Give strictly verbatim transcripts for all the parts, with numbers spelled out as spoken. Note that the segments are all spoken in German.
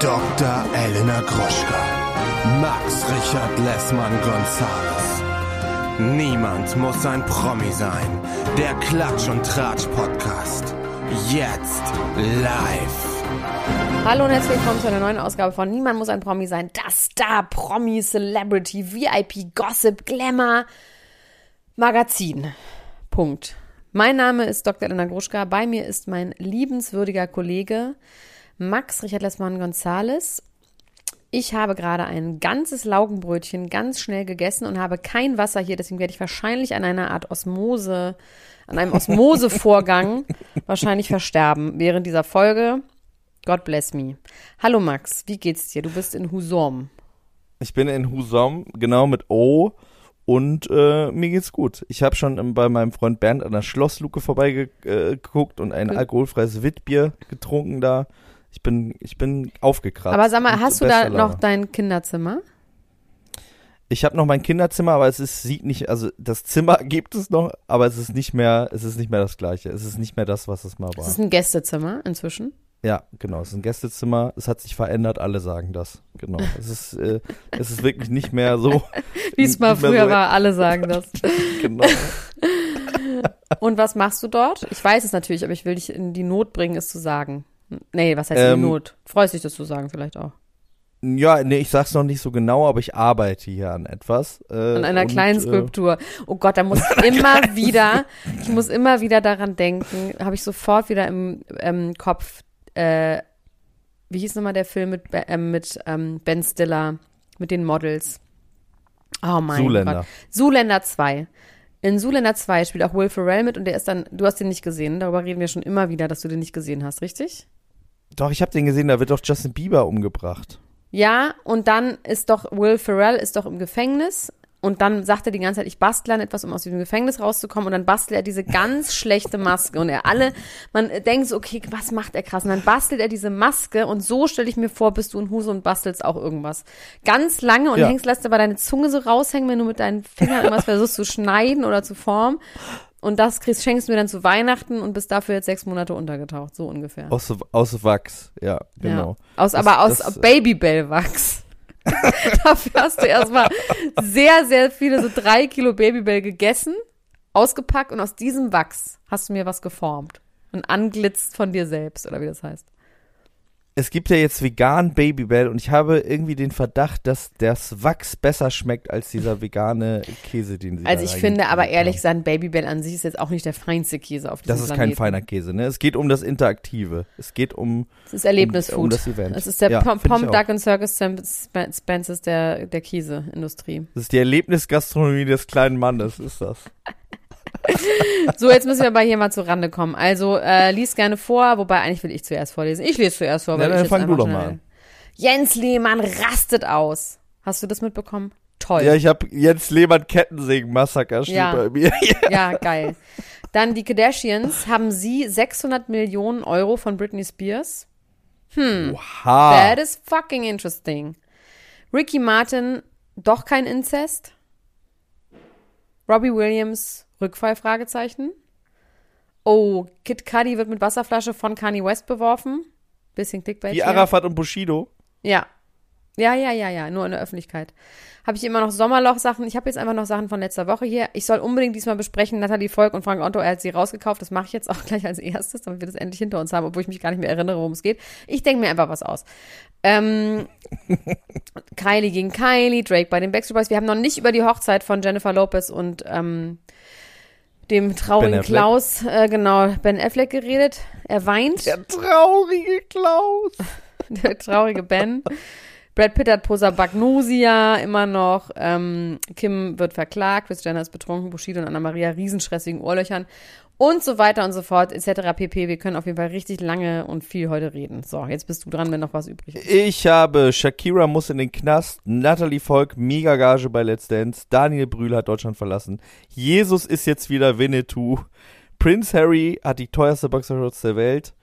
Doktor Elena Gruschka, Max Richard Lessmann Gonzales. Niemand muss ein Promi sein. Der Klatsch- und Tratsch-Podcast. Jetzt live. Hallo und herzlich willkommen zu einer neuen Ausgabe von Niemand muss ein Promi sein. Das Star-Promi, Celebrity, V I P, Gossip, Glamour, Magazin. Punkt. Mein Name ist Doktor Elena Gruschka. Bei mir ist mein liebenswürdiger Kollege Max Richard Lessmann Gonzales. Ich habe gerade ein ganzes Laugenbrötchen ganz schnell gegessen und habe kein Wasser hier, deswegen werde ich wahrscheinlich an einer Art Osmose, an einem Osmosevorgang wahrscheinlich versterben während dieser Folge. God bless me. Hallo Max, wie geht's dir? Du bist in Husum. Ich bin in Husum, genau mit O, und äh, mir geht's gut. Ich habe schon im, bei meinem Freund Bernd an der Schlossluke vorbeigeguckt und ein alkoholfreies Witbier getrunken da. Ich bin, ich bin aufgekratzt. Aber sag mal, hast du da noch dein Kinderzimmer? Ich habe noch mein Kinderzimmer, aber es ist, sieht nicht, also das Zimmer gibt es noch, aber es ist nicht mehr, es ist nicht mehr das Gleiche. Es ist nicht mehr das, was es mal war. Es ist ein Gästezimmer inzwischen. Ja, genau, es ist ein Gästezimmer, es hat sich verändert, alle sagen das, genau. Es ist, äh, es ist wirklich nicht mehr so. Wie es mal früher so war, alle sagen das. Genau. Und was machst du dort? Ich weiß es natürlich, aber ich will dich in die Not bringen, es zu sagen. Nee, was heißt ähm, Not? Freust dich, das zu sagen vielleicht auch. Ja, nee, ich sag's noch nicht so genau, aber ich arbeite hier an etwas. Äh, an einer und, kleinen Skulptur. Oh Gott, da muss ich immer wieder, ich muss immer wieder daran denken, habe ich sofort wieder im ähm, Kopf, äh, wie hieß nochmal der Film mit, äh, mit ähm, Ben Stiller, mit den Models. Oh mein Zoolander. Gott. Zoolander zwei. In Zoolander zwei spielt auch Will Ferrell mit und der ist dann, du hast den nicht gesehen, darüber reden wir schon immer wieder, dass du den nicht gesehen hast, richtig? Doch, ich habe den gesehen, da wird doch Justin Bieber umgebracht. Ja, und dann ist doch, Will Ferrell ist doch im Gefängnis und dann sagt er die ganze Zeit, ich bastle an etwas, um aus diesem Gefängnis rauszukommen und dann bastelt er diese ganz schlechte Maske und er alle, man denkt so, okay, was macht er krass? Und dann bastelt er diese Maske und so stelle ich mir vor, bist du in Husum und bastelst auch irgendwas. Ganz lange und ja. hängst, lässt aber deine Zunge so raushängen, wenn du mit deinen Fingern irgendwas versuchst zu schneiden oder zu formen. Und das kriegst, schenkst du mir dann zu Weihnachten und bist dafür jetzt sechs Monate untergetaucht, so ungefähr. Aus, aus Wachs, ja, genau. Ja. Aus, das, aber aus Babybell-Wachs. Dafür hast du erstmal sehr, sehr viele, so drei Kilo Babybell gegessen, ausgepackt und aus diesem Wachs hast du mir was geformt und anglitzt von dir selbst, oder wie das heißt. Es gibt ja jetzt vegan Babybell und ich habe irgendwie den Verdacht, dass das Wachs besser schmeckt als dieser vegane Käse, den sie Also ich finde aber ehrlich gesagt, Babybell an sich ist jetzt auch nicht der feinste Käse auf diesem Planeten. Das ist Planeten. Kein feiner Käse, ne? Es geht um das Interaktive. Es geht um Es ist Erlebnisfood. Um, um das Event. Es ist der ja, Pomp, Duck and Circus Spences der, der Käseindustrie. Das ist die Erlebnisgastronomie des kleinen Mannes, ist das. So, jetzt müssen wir aber hier mal zur Rande kommen. Also, äh, lies gerne vor, wobei eigentlich will ich zuerst vorlesen. Ich lese zuerst vor. Weil ja, ich dann fang du doch mal an. Jens Lehmann rastet aus. Hast du das mitbekommen? Toll. Ja, ich habe Jens Lehmann Kettensägen-Massaker steht ja. bei mir. Ja, geil. Dann die Kardashians. Haben sie sechshundert Millionen Euro von Britney Spears? Hm. Wow. That is fucking interesting. Ricky Martin, doch kein Inzest? Robbie Williams, Rückfall, Fragezeichen. Oh, Kid Cudi wird mit Wasserflasche von Kanye West beworfen. Bisschen Clickbait. Wie Arafat und Bushido. Ja. Ja, ja, ja, ja. Nur in der Öffentlichkeit. Habe ich immer noch Sommerloch-Sachen. Ich habe jetzt einfach noch Sachen von letzter Woche hier. Ich soll unbedingt diesmal besprechen, Nathalie Volk und Frank Otto, er hat sie rausgekauft. Das mache ich jetzt auch gleich als erstes, damit wir das endlich hinter uns haben, obwohl ich mich gar nicht mehr erinnere, worum es geht. Ich denke mir einfach was aus. Ähm, Kylie gegen Kylie, Drake bei den Backstreet Boys. Wir haben noch nicht über die Hochzeit von Jennifer Lopez und ähm, dem traurigen Klaus, äh, genau, Ben Affleck geredet. Er weint. Der traurige Klaus. Der traurige Ben. Brad Pitt hat Prosapagnosia immer noch. Ähm, Kim wird verklagt. Kris Jenner ist betrunken. Bushido und Anna-Maria Riesenstress wegen Ohrlöchern. Und so weiter und so fort, et cetera pp. Wir können auf jeden Fall richtig lange und viel heute reden. So, jetzt bist du dran, wenn noch was übrig ist. Ich habe Shakira muss in den Knast, Nathalie Volk, Megagage bei Let's Dance, Daniel Brühl hat Deutschland verlassen, Jesus ist jetzt wieder Winnetou, Prince Harry hat die teuerste Boxershorts der Welt,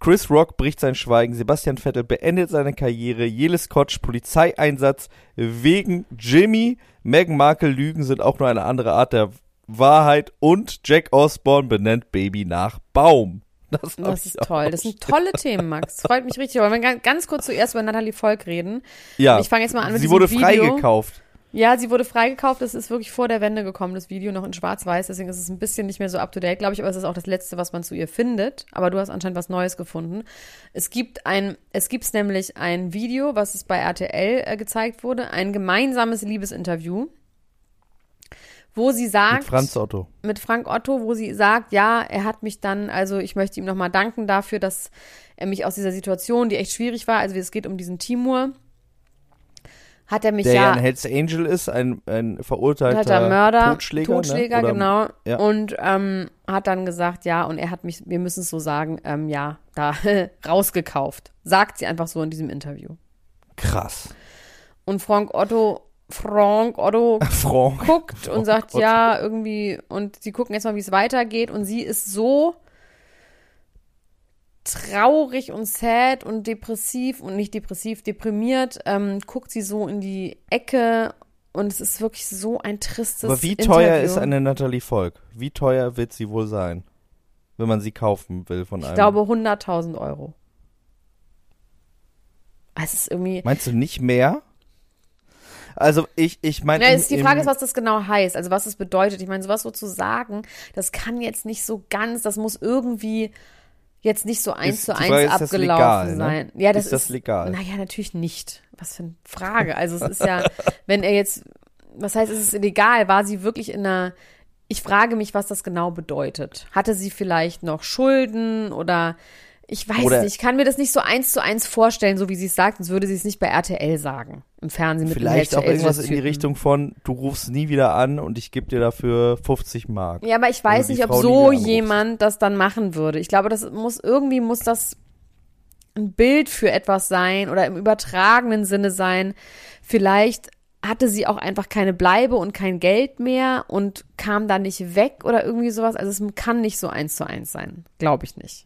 Chris Rock bricht sein Schweigen, Sebastian Vettel beendet seine Karriere, Jelis Kotsch Polizeieinsatz wegen Jimmy, Meghan Markle Lügen sind auch nur eine andere Art der Wahrheit und Jack Osborne benennt Baby nach Baum. Das, das ist toll. Das sind tolle Themen, Max. Das freut mich richtig. Aber wir wollen ganz kurz zuerst über Nathalie Volk reden. Ja. Ich fange jetzt mal an mit diesem Video. Sie wurde freigekauft. Ja, sie wurde freigekauft. Das ist wirklich vor der Wende gekommen, das Video, noch in schwarz-weiß. Deswegen ist es ein bisschen nicht mehr so up-to-date, glaube ich. Aber es ist auch das Letzte, was man zu ihr findet. Aber du hast anscheinend was Neues gefunden. Es gibt ein, es gibt's nämlich ein Video, was es bei R T L äh, gezeigt wurde. Ein gemeinsames Liebesinterview, wo sie sagt, mit Franz Otto. Mit Frank Otto, wo sie sagt, ja, er hat mich dann, also ich möchte ihm nochmal danken dafür, dass er mich aus dieser Situation, die echt schwierig war, also es geht um diesen Timur, hat er mich der ja... Der ein Hells Angel ist, ein, ein verurteilter Mörder, Totschläger. Totschläger, ne? Oder, genau. Ja. Und ähm, hat dann gesagt, ja, und er hat mich, wir müssen es so sagen, ähm, ja, da rausgekauft. Sagt sie einfach so in diesem Interview. Krass. Und Frank Otto... Frank Otto Frank. guckt Frank und sagt, Otto. ja, irgendwie, und sie gucken jetzt mal, wie es weitergeht, und sie ist so traurig und sad und depressiv und nicht depressiv, deprimiert, ähm, guckt sie so in die Ecke, und es ist wirklich so ein tristes Interview. Aber wie teuer Interview. ist eine Nathalie Volk? Wie teuer wird sie wohl sein, wenn man sie kaufen will von einem? Ich glaube hunderttausend Euro. Es ist irgendwie... Meinst du nicht mehr? Also ich, ich meine... Ja, die Frage ist, was das genau heißt, also was es bedeutet. Ich meine, sowas so zu sagen, das kann jetzt nicht so ganz, das muss irgendwie jetzt nicht so eins ist, zu eins Frage, abgelaufen legal, sein. Ne? Ja, das ist das ist, legal? Naja, natürlich nicht. Was für eine Frage. Also es ist ja, wenn er jetzt, was heißt, ist es illegal? War sie wirklich in einer, ich frage mich, was das genau bedeutet. Hatte sie vielleicht noch Schulden oder... Ich weiß Oder nicht, ich kann mir das nicht so eins zu eins vorstellen, so wie sie es sagt, sonst würde sie es nicht bei R T L sagen, im Fernsehen mit dem Vielleicht auch irgendwas in die Richtung von, du rufst nie wieder an und ich gebe dir dafür fünfzig Mark. Ja, aber ich weiß nicht, ob so jemand das dann machen würde. Ich glaube, das muss irgendwie muss das ein Bild für etwas sein oder im übertragenen Sinne sein. Vielleicht hatte sie auch einfach keine Bleibe und kein Geld mehr und kam da nicht weg oder irgendwie sowas. Also es kann nicht so eins zu eins sein, glaube ich nicht.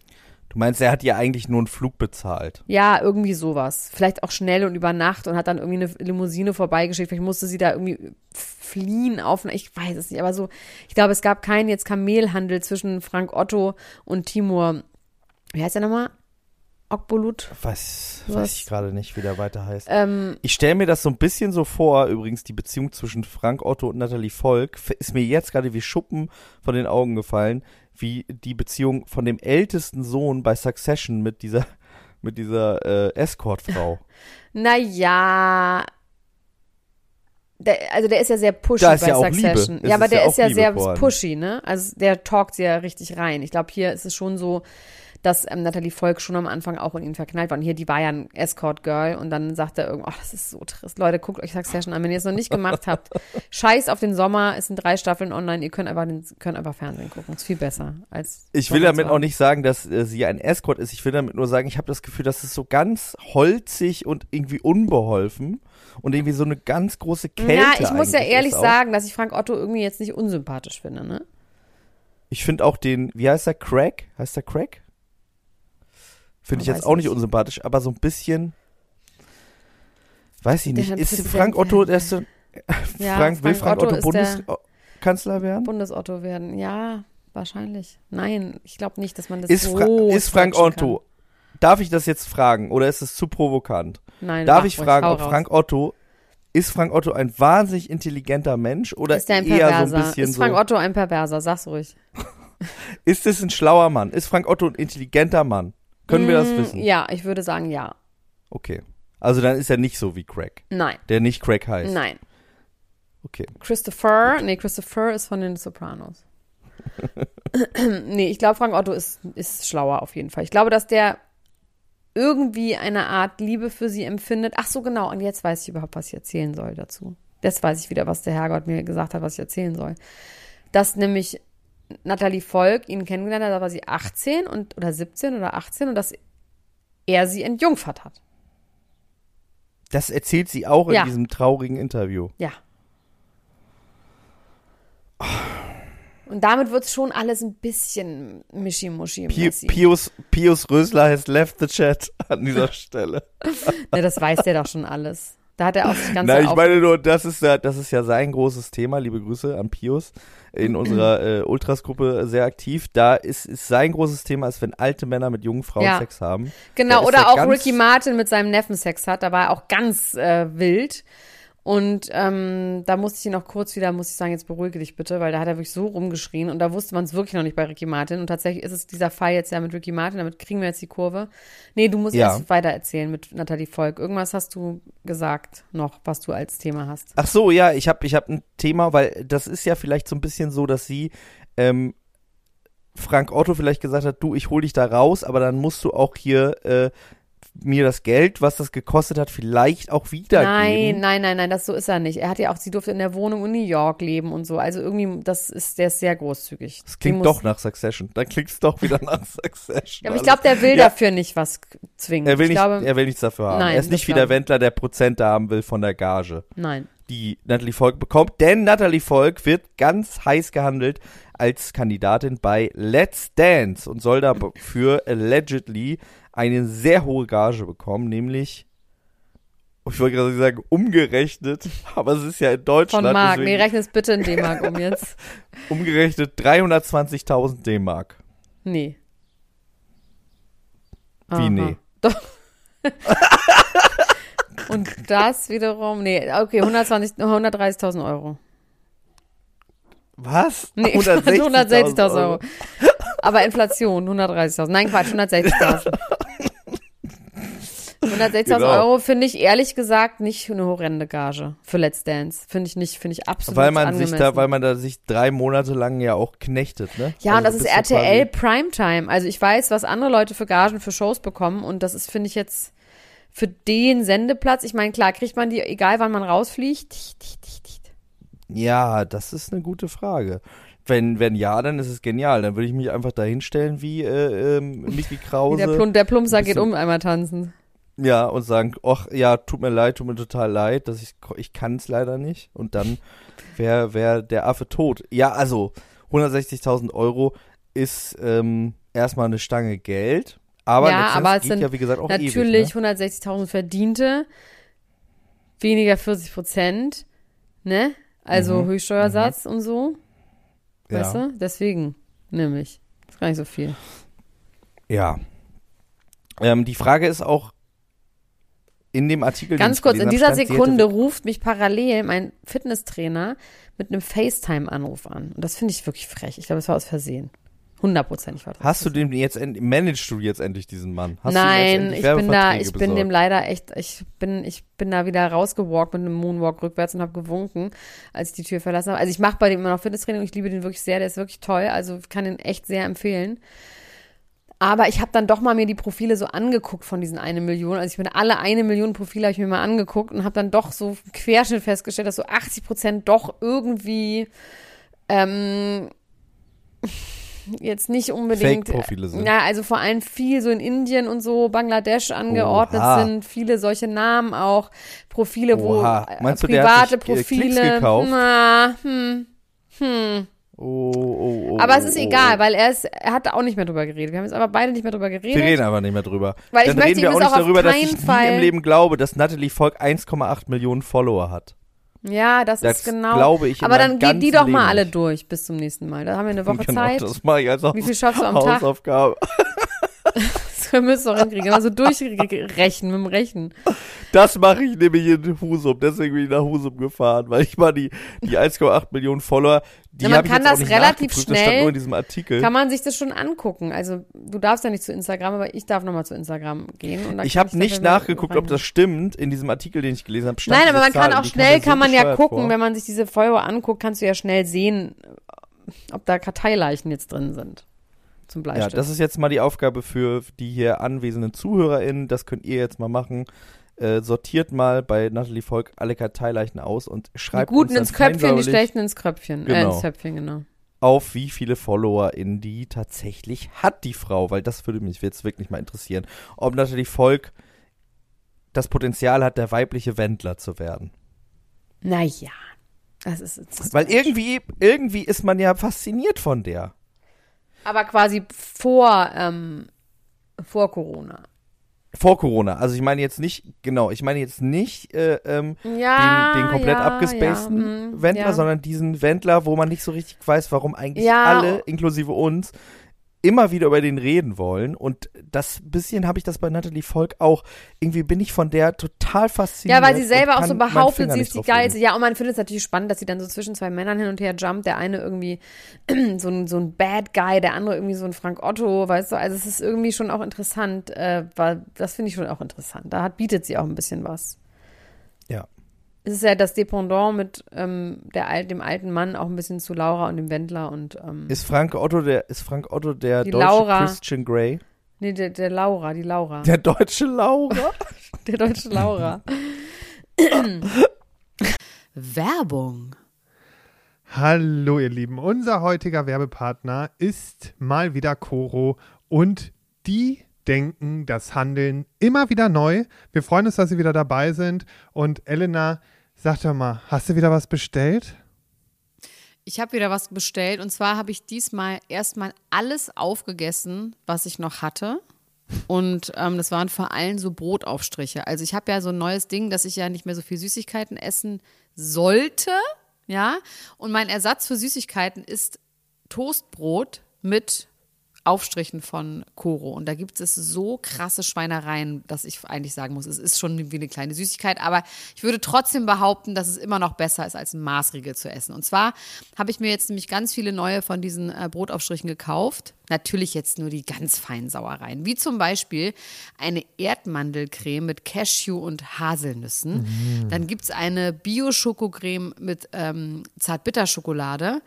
Du meinst, er hat ihr eigentlich nur einen Flug bezahlt? Ja, irgendwie sowas. Vielleicht auch schnell und über Nacht und hat dann irgendwie eine Limousine vorbeigeschickt. Vielleicht musste sie da irgendwie fliehen auf. Ich weiß es nicht, aber so. Ich glaube, es gab keinen jetzt Kamelhandel zwischen Frank Otto und Timur. Wie heißt der nochmal? Okbulut? Weiß, weiß ich gerade nicht, wie der weiter heißt. Ähm, ich stelle mir das so ein bisschen so vor, übrigens die Beziehung zwischen Frank Otto und Nathalie Volk ist mir jetzt gerade wie Schuppen von den Augen gefallen, wie die Beziehung von dem ältesten Sohn bei Succession mit dieser, mit dieser äh, Escort-Frau. Naja, der, also der ist ja sehr pushy bei ja Succession. Ja, aber der ist ja, ist ja sehr vorhanden. pushy, ne? Also der talkt ja richtig rein. Ich glaube, hier ist es schon so, dass ähm, Nathalie Volk schon am Anfang auch in ihn verknallt war. Und hier, die war ja ein Escort-Girl. Und dann sagt er irgendwann, oh, das ist so trist. Leute, guckt euch Succession an, wenn ihr es noch nicht gemacht habt. Scheiß auf den Sommer, es sind drei Staffeln online. Ihr könnt einfach, den, könnt einfach Fernsehen gucken. Ist viel besser. als. Ich will damit auch nicht sagen, dass äh, sie ein Escort ist. Ich will damit nur sagen, ich habe das Gefühl, dass es so ganz holzig und irgendwie unbeholfen und irgendwie so eine ganz große Kälte ist. Ja, ich muss ja ehrlich sagen, dass ich Frank Otto irgendwie jetzt nicht unsympathisch finde, ne? Ich finde auch den, wie heißt der, Craig? Heißt der Craig? Finde ich jetzt auch nicht unsympathisch, aber so ein bisschen, weiß ich nicht, ist Frank Otto, der ist so, ja, Frank, will Frank Otto, Otto Bundeskanzler werden? Bundesotto werden, ja, wahrscheinlich. Nein, ich glaube nicht, dass man das ist so Fra- Ist Frank Otto, kann. darf ich das jetzt fragen oder ist es zu provokant? Nein. Darf mach, ich fragen, ich ob Frank Otto, ist Frank Otto ein wahnsinnig intelligenter Mensch oder ist der ein eher Perverser? so ein bisschen so? Ist Frank so, Otto ein Perverser, sag's ruhig. Ist es ein schlauer Mann? Ist Frank Otto ein intelligenter Mann? Können wir das wissen? Ja, ich würde sagen, ja. Okay. Also dann ist er nicht so wie Craig. Nein. Der nicht Craig heißt. Nein. Okay. Christopher, Gut. nee, Christopher ist von den Sopranos. Nee, ich glaube, Frank Otto ist, ist schlauer auf jeden Fall. Ich glaube, dass der irgendwie eine Art Liebe für sie empfindet. Ach so, genau. Und jetzt weiß ich überhaupt, was ich erzählen soll dazu. Jetzt weiß ich wieder, was der Herrgott mir gesagt hat, was ich erzählen soll. Dass nämlich Nathalie Volk ihn kennengelernt hat, da war sie achtzehn und, oder siebzehn oder achtzehn und dass er sie entjungfert hat. Das erzählt sie auch ja. in diesem traurigen Interview. Ja. Oh. Und damit wird es schon alles ein bisschen mischimuschi. Pi- Pius, Pius Rösler has left the chat an dieser Stelle. Ne, das weiß der doch schon alles. Da hat er auch das Ganze. Nein, ich meine nur, das ist, ja, das ist ja sein großes Thema. Liebe Grüße an Pius, in unserer äh, Ultras-Gruppe sehr aktiv. Da ist, ist sein großes Thema, ist, wenn alte Männer mit jungen Frauen ja. Sex haben. Genau, oder auch Ricky Martin mit seinem Neffen Sex hat. Da war er auch ganz äh, wild. Und ähm, da musste ich ihn noch kurz wieder, muss ich sagen, jetzt beruhige dich bitte, weil da hat er wirklich so rumgeschrien und da wusste man es wirklich noch nicht bei Ricky Martin. Und tatsächlich ist es dieser Fall jetzt ja mit Ricky Martin, damit kriegen wir jetzt die Kurve. Nee, du musst ja. erst weiter erzählen mit Nathalie Volk. Irgendwas hast du gesagt noch, was du als Thema hast. Ach so, ja, ich habe ich hab ein Thema, weil das ist ja vielleicht so ein bisschen so, dass sie ähm, Frank Otto vielleicht gesagt hat, du, ich hol dich da raus, aber dann musst du auch hier äh, mir das Geld, was das gekostet hat, vielleicht auch wiedergeben. Nein, nein, nein, nein, das so ist er nicht. Er hat ja auch, sie durfte in der Wohnung in New York leben und so. Also irgendwie, das ist, der ist sehr großzügig. Das klingt doch nach Succession. Dann klingt es doch wieder nach Succession. Ja, aber ich glaube, der will ja. dafür nicht was zwingen. Er will, ich nicht, glaube, er will nichts dafür haben. Nein, er ist nicht wie der Wendler, der Prozente haben will von der Gage. Nein. Die Nathalie Volk bekommt, denn Nathalie Volk wird ganz heiß gehandelt als Kandidatin bei Let's Dance und soll dafür allegedly eine sehr hohe Gage bekommen, nämlich, ich wollte gerade sagen, umgerechnet, aber es ist ja in Deutschland. Von Mark, deswegen, nee, rechne es bitte in D-Mark um jetzt. Umgerechnet dreihundertzwanzigtausend D-Mark. Nee. Wie Aha. nee? Doch. Und das wiederum, nee, okay, hundertdreißigtausend Euro. Was? Nee, hundertsechzigtausend Euro. Aber Inflation, hundertdreißigtausend. Nein, Quatsch, hundertsechzigtausend. hundertsechzigtausend genau. Euro finde ich ehrlich gesagt nicht eine horrende Gage für Let's Dance. Finde ich nicht, finde ich absolut weil man angemessen. Sich da, weil man da sich drei Monate lang ja auch knechtet, ne? Ja, also und das ist R T L Primetime. Also ich weiß, was andere Leute für Gagen für Shows bekommen und das ist, finde ich jetzt, für den Sendeplatz, ich meine, klar, kriegt man die, egal wann man rausfliegt? Ja, das ist eine gute Frage. Wenn, wenn ja, dann ist es genial. Dann würde ich mich einfach da hinstellen wie äh, ähm, Micky Krause. Der, Plum, der Plumpsack geht um, einmal tanzen. Ja, und sagen, ach ja, tut mir leid, tut mir total leid, dass ich, ich kann es leider nicht. Und dann wäre wär der Affe tot. Ja, also hundertsechzigtausend Euro ist ähm, erstmal eine Stange Geld. Aber, ja, aber es geht sind ja, wie gesagt, auch natürlich ewig, ne? hundertsechzigtausend Verdiente, weniger vierzig Prozent, ne? Also mhm. Höchststeuersatz mhm. und so. Ja. Weißt du? Deswegen nämlich. Ist gar nicht so viel. Ja. Ähm, die Frage ist auch in dem Artikel. Ganz kurz, in dieser Sekunde ruft mich parallel mein Fitnesstrainer mit einem FaceTime-Anruf an. Und das finde ich wirklich frech. Ich glaube, es war aus Versehen. hundertprozentig war das. Hast du dem jetzt, managst du jetzt endlich diesen Mann? Hast Nein, du ich bin da, ich besorgt? bin dem leider echt, ich bin, ich bin da wieder rausgewalkt mit einem Moonwalk rückwärts und habe gewunken, als ich die Tür verlassen habe. Also ich mache bei dem immer noch Fitnesstraining und ich liebe den wirklich sehr, der ist wirklich toll, also ich kann den echt sehr empfehlen. Aber ich habe dann doch mal mir die Profile so angeguckt von diesen eine Million. Also ich bin alle eine Million Profile habe ich mir mal angeguckt und habe dann doch so Querschnitt festgestellt, dass so achtzig Prozent doch irgendwie, ähm, jetzt nicht unbedingt, Fake-Profile sind. Ja, also vor allem viel so in Indien und so, Bangladesch angeordnet Oha. sind, viele solche Namen auch, Profile, Oha. wo Meinst private du, der hat sich Profile, Klicks gekauft? Na, hm, hm. Oh, oh, oh, aber es ist oh, egal, oh. weil er ist, er hat da auch nicht mehr drüber geredet. Wir haben jetzt aber beide nicht mehr drüber geredet. Wir reden aber nicht mehr drüber. Weil Dann ich möchte reden wir auch nicht darüber, dass ich nie im Leben glaube, dass Nathalie Volk eins Komma acht Millionen Follower hat. Ja, das, das ist genau. Glaube ich aber dann geht die doch mal alle durch bis zum nächsten Mal. Da haben wir eine Woche genau, Zeit. Das mache ich als Wie viel schaffst du am Hausaufgabe. Tag? Das müssen wir doch hinkriegen. Also durchrechnen mit dem Rechen. Das mache ich nämlich in Husum. Deswegen bin ich nach Husum gefahren, weil ich mal die, die eins Komma acht Millionen Follower, die habe ich jetzt auch nicht nachgeprüft, das stand nur in diesem Artikel. Kann man sich das schon angucken. Also du darfst ja nicht zu Instagram, aber ich darf nochmal zu Instagram gehen. Und dann ich habe nicht nachgeguckt, ob das stimmt. In diesem Artikel, den ich gelesen habe, stand Nein, aber man Zahl, kann auch schnell, kann, so kann man ja gucken, vor. wenn man sich diese Follower anguckt, kannst du ja schnell sehen, ob da Karteileichen jetzt drin sind. Zum Bleistift. Ja, das ist jetzt mal die Aufgabe für die hier anwesenden ZuhörerInnen. Das könnt ihr jetzt mal machen. Äh, sortiert mal bei Nathalie Volk alle Karteileichen aus und schreibt uns dann ins Köpfchen, die schlechten ins Köpfchen. Genau. Äh, ins Köpfchen, genau. Auf wie viele FollowerInnen die tatsächlich hat, die Frau. Weil das würde mich jetzt wirklich mal interessieren. Ob Nathalie Volk das Potenzial hat, der weibliche Wendler zu werden. Naja. Das ist, das ist Weil irgendwie, irgendwie ist man ja fasziniert von der. Aber quasi vor, ähm, vor Corona. Vor Corona, also ich meine jetzt nicht, genau, ich meine jetzt nicht äh, ähm, ja, den, den komplett ja, abgespaceden ja, mm, Wendler, ja. sondern diesen Wendler, wo man nicht so richtig weiß, warum eigentlich ja. alle, inklusive uns, immer wieder über den reden wollen. Und das bisschen habe ich das bei Nathalie Volk auch. Irgendwie bin ich von der total fasziniert. Ja, weil sie selber auch so behauptet, sie ist die Geilste. Ja, und man findet es natürlich spannend, dass sie dann so zwischen zwei Männern hin und her jumpt. Der eine irgendwie so ein, so ein Bad Guy, der andere irgendwie so ein Frank Otto, weißt du. Also es ist irgendwie schon auch interessant. Äh, weil das finde ich schon auch interessant. Da hat, bietet sie auch ein bisschen was. Ja. Es ist ja das Dependant mit ähm, der, dem alten Mann auch ein bisschen zu Laura und dem Wendler und ähm, ist Frank Otto der ist Frank Otto der deutsche Laura. Christian Grey? Nee, der, der Laura, die Laura. Der deutsche Laura. der deutsche Laura. Werbung. Hallo ihr Lieben, unser heutiger Werbepartner ist mal wieder Koro und die Denken, das Handeln immer wieder neu. Wir freuen uns, dass Sie wieder dabei sind. Und Elena, sag doch mal, hast du wieder was bestellt? Ich habe wieder was bestellt. Und zwar habe ich diesmal erstmal alles aufgegessen, was ich noch hatte. Und ähm, das waren vor allem so Brotaufstriche. Also ich habe ja so ein neues Ding, dass ich ja nicht mehr so viel Süßigkeiten essen sollte. Ja. Und mein Ersatz für Süßigkeiten ist Toastbrot mit Aufstrichen von Koro. Und da gibt es so krasse Schweinereien, dass ich eigentlich sagen muss, es ist schon wie eine kleine Süßigkeit, aber ich würde trotzdem behaupten, dass es immer noch besser ist, als ein Maßriegel zu essen. Und zwar habe ich mir jetzt nämlich ganz viele neue von diesen äh, Brotaufstrichen gekauft. Natürlich jetzt nur die ganz feinen Sauereien, wie zum Beispiel eine Erdmandelcreme mit Cashew und Haselnüssen. Mhm. Dann gibt es eine Bio-Schokocreme mit ähm, Zartbitterschokolade.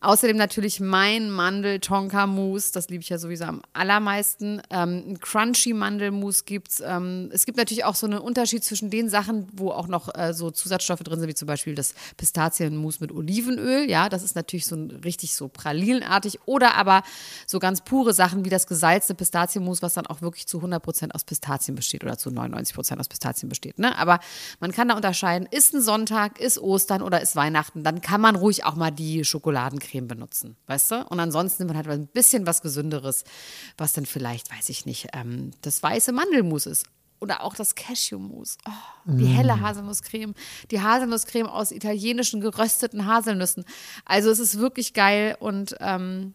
Außerdem natürlich mein Mandel-Tonka-Mousse, das liebe ich ja sowieso am allermeisten. Ähm, ein Crunchy-Mandelmousse gibt es. Ähm, es gibt natürlich auch so einen Unterschied zwischen den Sachen, wo auch noch äh, so Zusatzstoffe drin sind, wie zum Beispiel das Pistazienmousse mit Olivenöl. Ja, das ist natürlich so ein, richtig so pralinenartig. Oder aber so ganz pure Sachen wie das gesalzene Pistazienmus, was dann auch wirklich zu hundert Prozent aus Pistazien besteht oder zu neunundneunzig Prozent aus Pistazien besteht. Ne? Aber man kann da unterscheiden, ist ein Sonntag, ist Ostern oder ist Weihnachten, dann kann man ruhig auch mal die Schokoladencreme benutzen, weißt du? Und ansonsten nimmt man halt ein bisschen was Gesünderes, was dann vielleicht, weiß ich nicht, ähm, das weiße Mandelmus ist. Oder auch das Cashewmus. Oh, die helle Haselnusscreme. Die Haselnusscreme aus italienischen gerösteten Haselnüssen. Also es ist wirklich geil und ähm,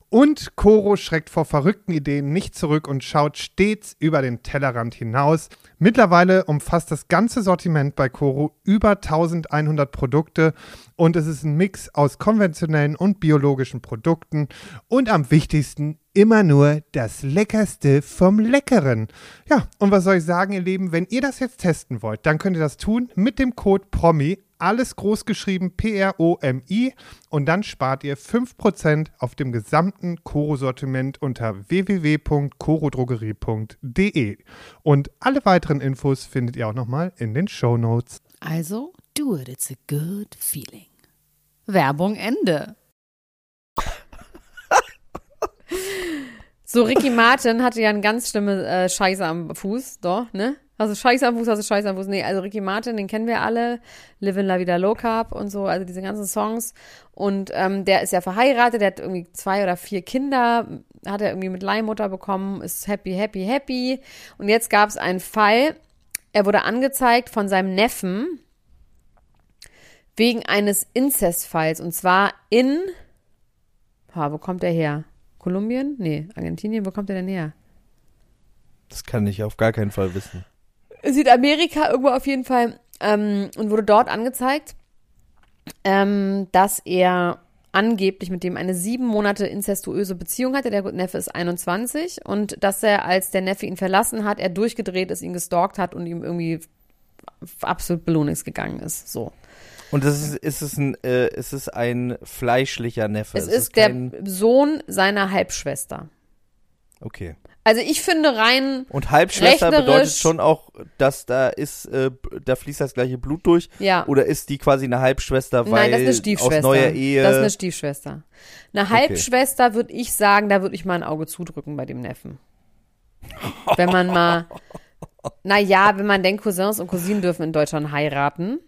Und Koro schreckt vor verrückten Ideen nicht zurück und schaut stets über den Tellerrand hinaus. Mittlerweile umfasst das ganze Sortiment bei Koro über eintausendeinhundert Produkte und es ist ein Mix aus konventionellen und biologischen Produkten und am wichtigsten immer nur das Leckerste vom Leckeren. Ja, und was soll ich sagen, ihr Lieben, wenn ihr das jetzt testen wollt, dann könnt ihr das tun mit dem Code PROMI. Alles groß geschrieben, P R O M I. Und dann spart ihr fünf Prozent auf dem gesamten Koro-Sortiment unter w w w punkt koro drogerie punkt d e. Und alle weiteren Infos findet ihr auch nochmal in den Shownotes. Also, do it, it's a good feeling. Werbung Ende. So, Ricky Martin hatte ja eine ganz schlimme äh, Scheiße am Fuß, doch, ne? Also Scheiße am Fuß, also Scheiße am Fuß. Nee, also Ricky Martin, den kennen wir alle. Live in La Vida Loca und so, also diese ganzen Songs. Und ähm, der ist ja verheiratet, der hat irgendwie zwei oder vier Kinder, hat er irgendwie mit Leihmutter bekommen, ist happy, happy, happy. Und jetzt gab es einen Fall, er wurde angezeigt von seinem Neffen wegen eines Inzestfalls. Und zwar in, ha, wo kommt der her? Kolumbien? Nee, Argentinien, wo kommt der denn her? Das kann ich auf gar keinen Fall wissen. Südamerika irgendwo auf jeden Fall. Ähm, und wurde dort angezeigt, ähm, dass er angeblich mit dem eine sieben Monate inzestuöse Beziehung hatte. Der Neffe ist einundzwanzig. Und dass er, als der Neffe ihn verlassen hat, er durchgedreht ist, ihn gestalkt hat und ihm irgendwie absolut belohnungs gegangen ist. So. Und das ist, ist, es ein, äh, ist es ein fleischlicher Neffe? Es ist, ist der kein... Sohn seiner Halbschwester. Okay. Also ich finde rein und Halbschwester bedeutet schon auch, dass da ist, äh, da fließt das gleiche Blut durch. Ja. Oder ist die quasi eine Halbschwester, weil Nein, das ist eine Stiefschwester. Aus neuer Ehe. Das ist eine Stiefschwester. Eine Halbschwester, okay. Würde ich sagen, da würde ich mal ein Auge zudrücken bei dem Neffen. Wenn man mal, naja, wenn man denkt, Cousins und Cousinen dürfen in Deutschland heiraten,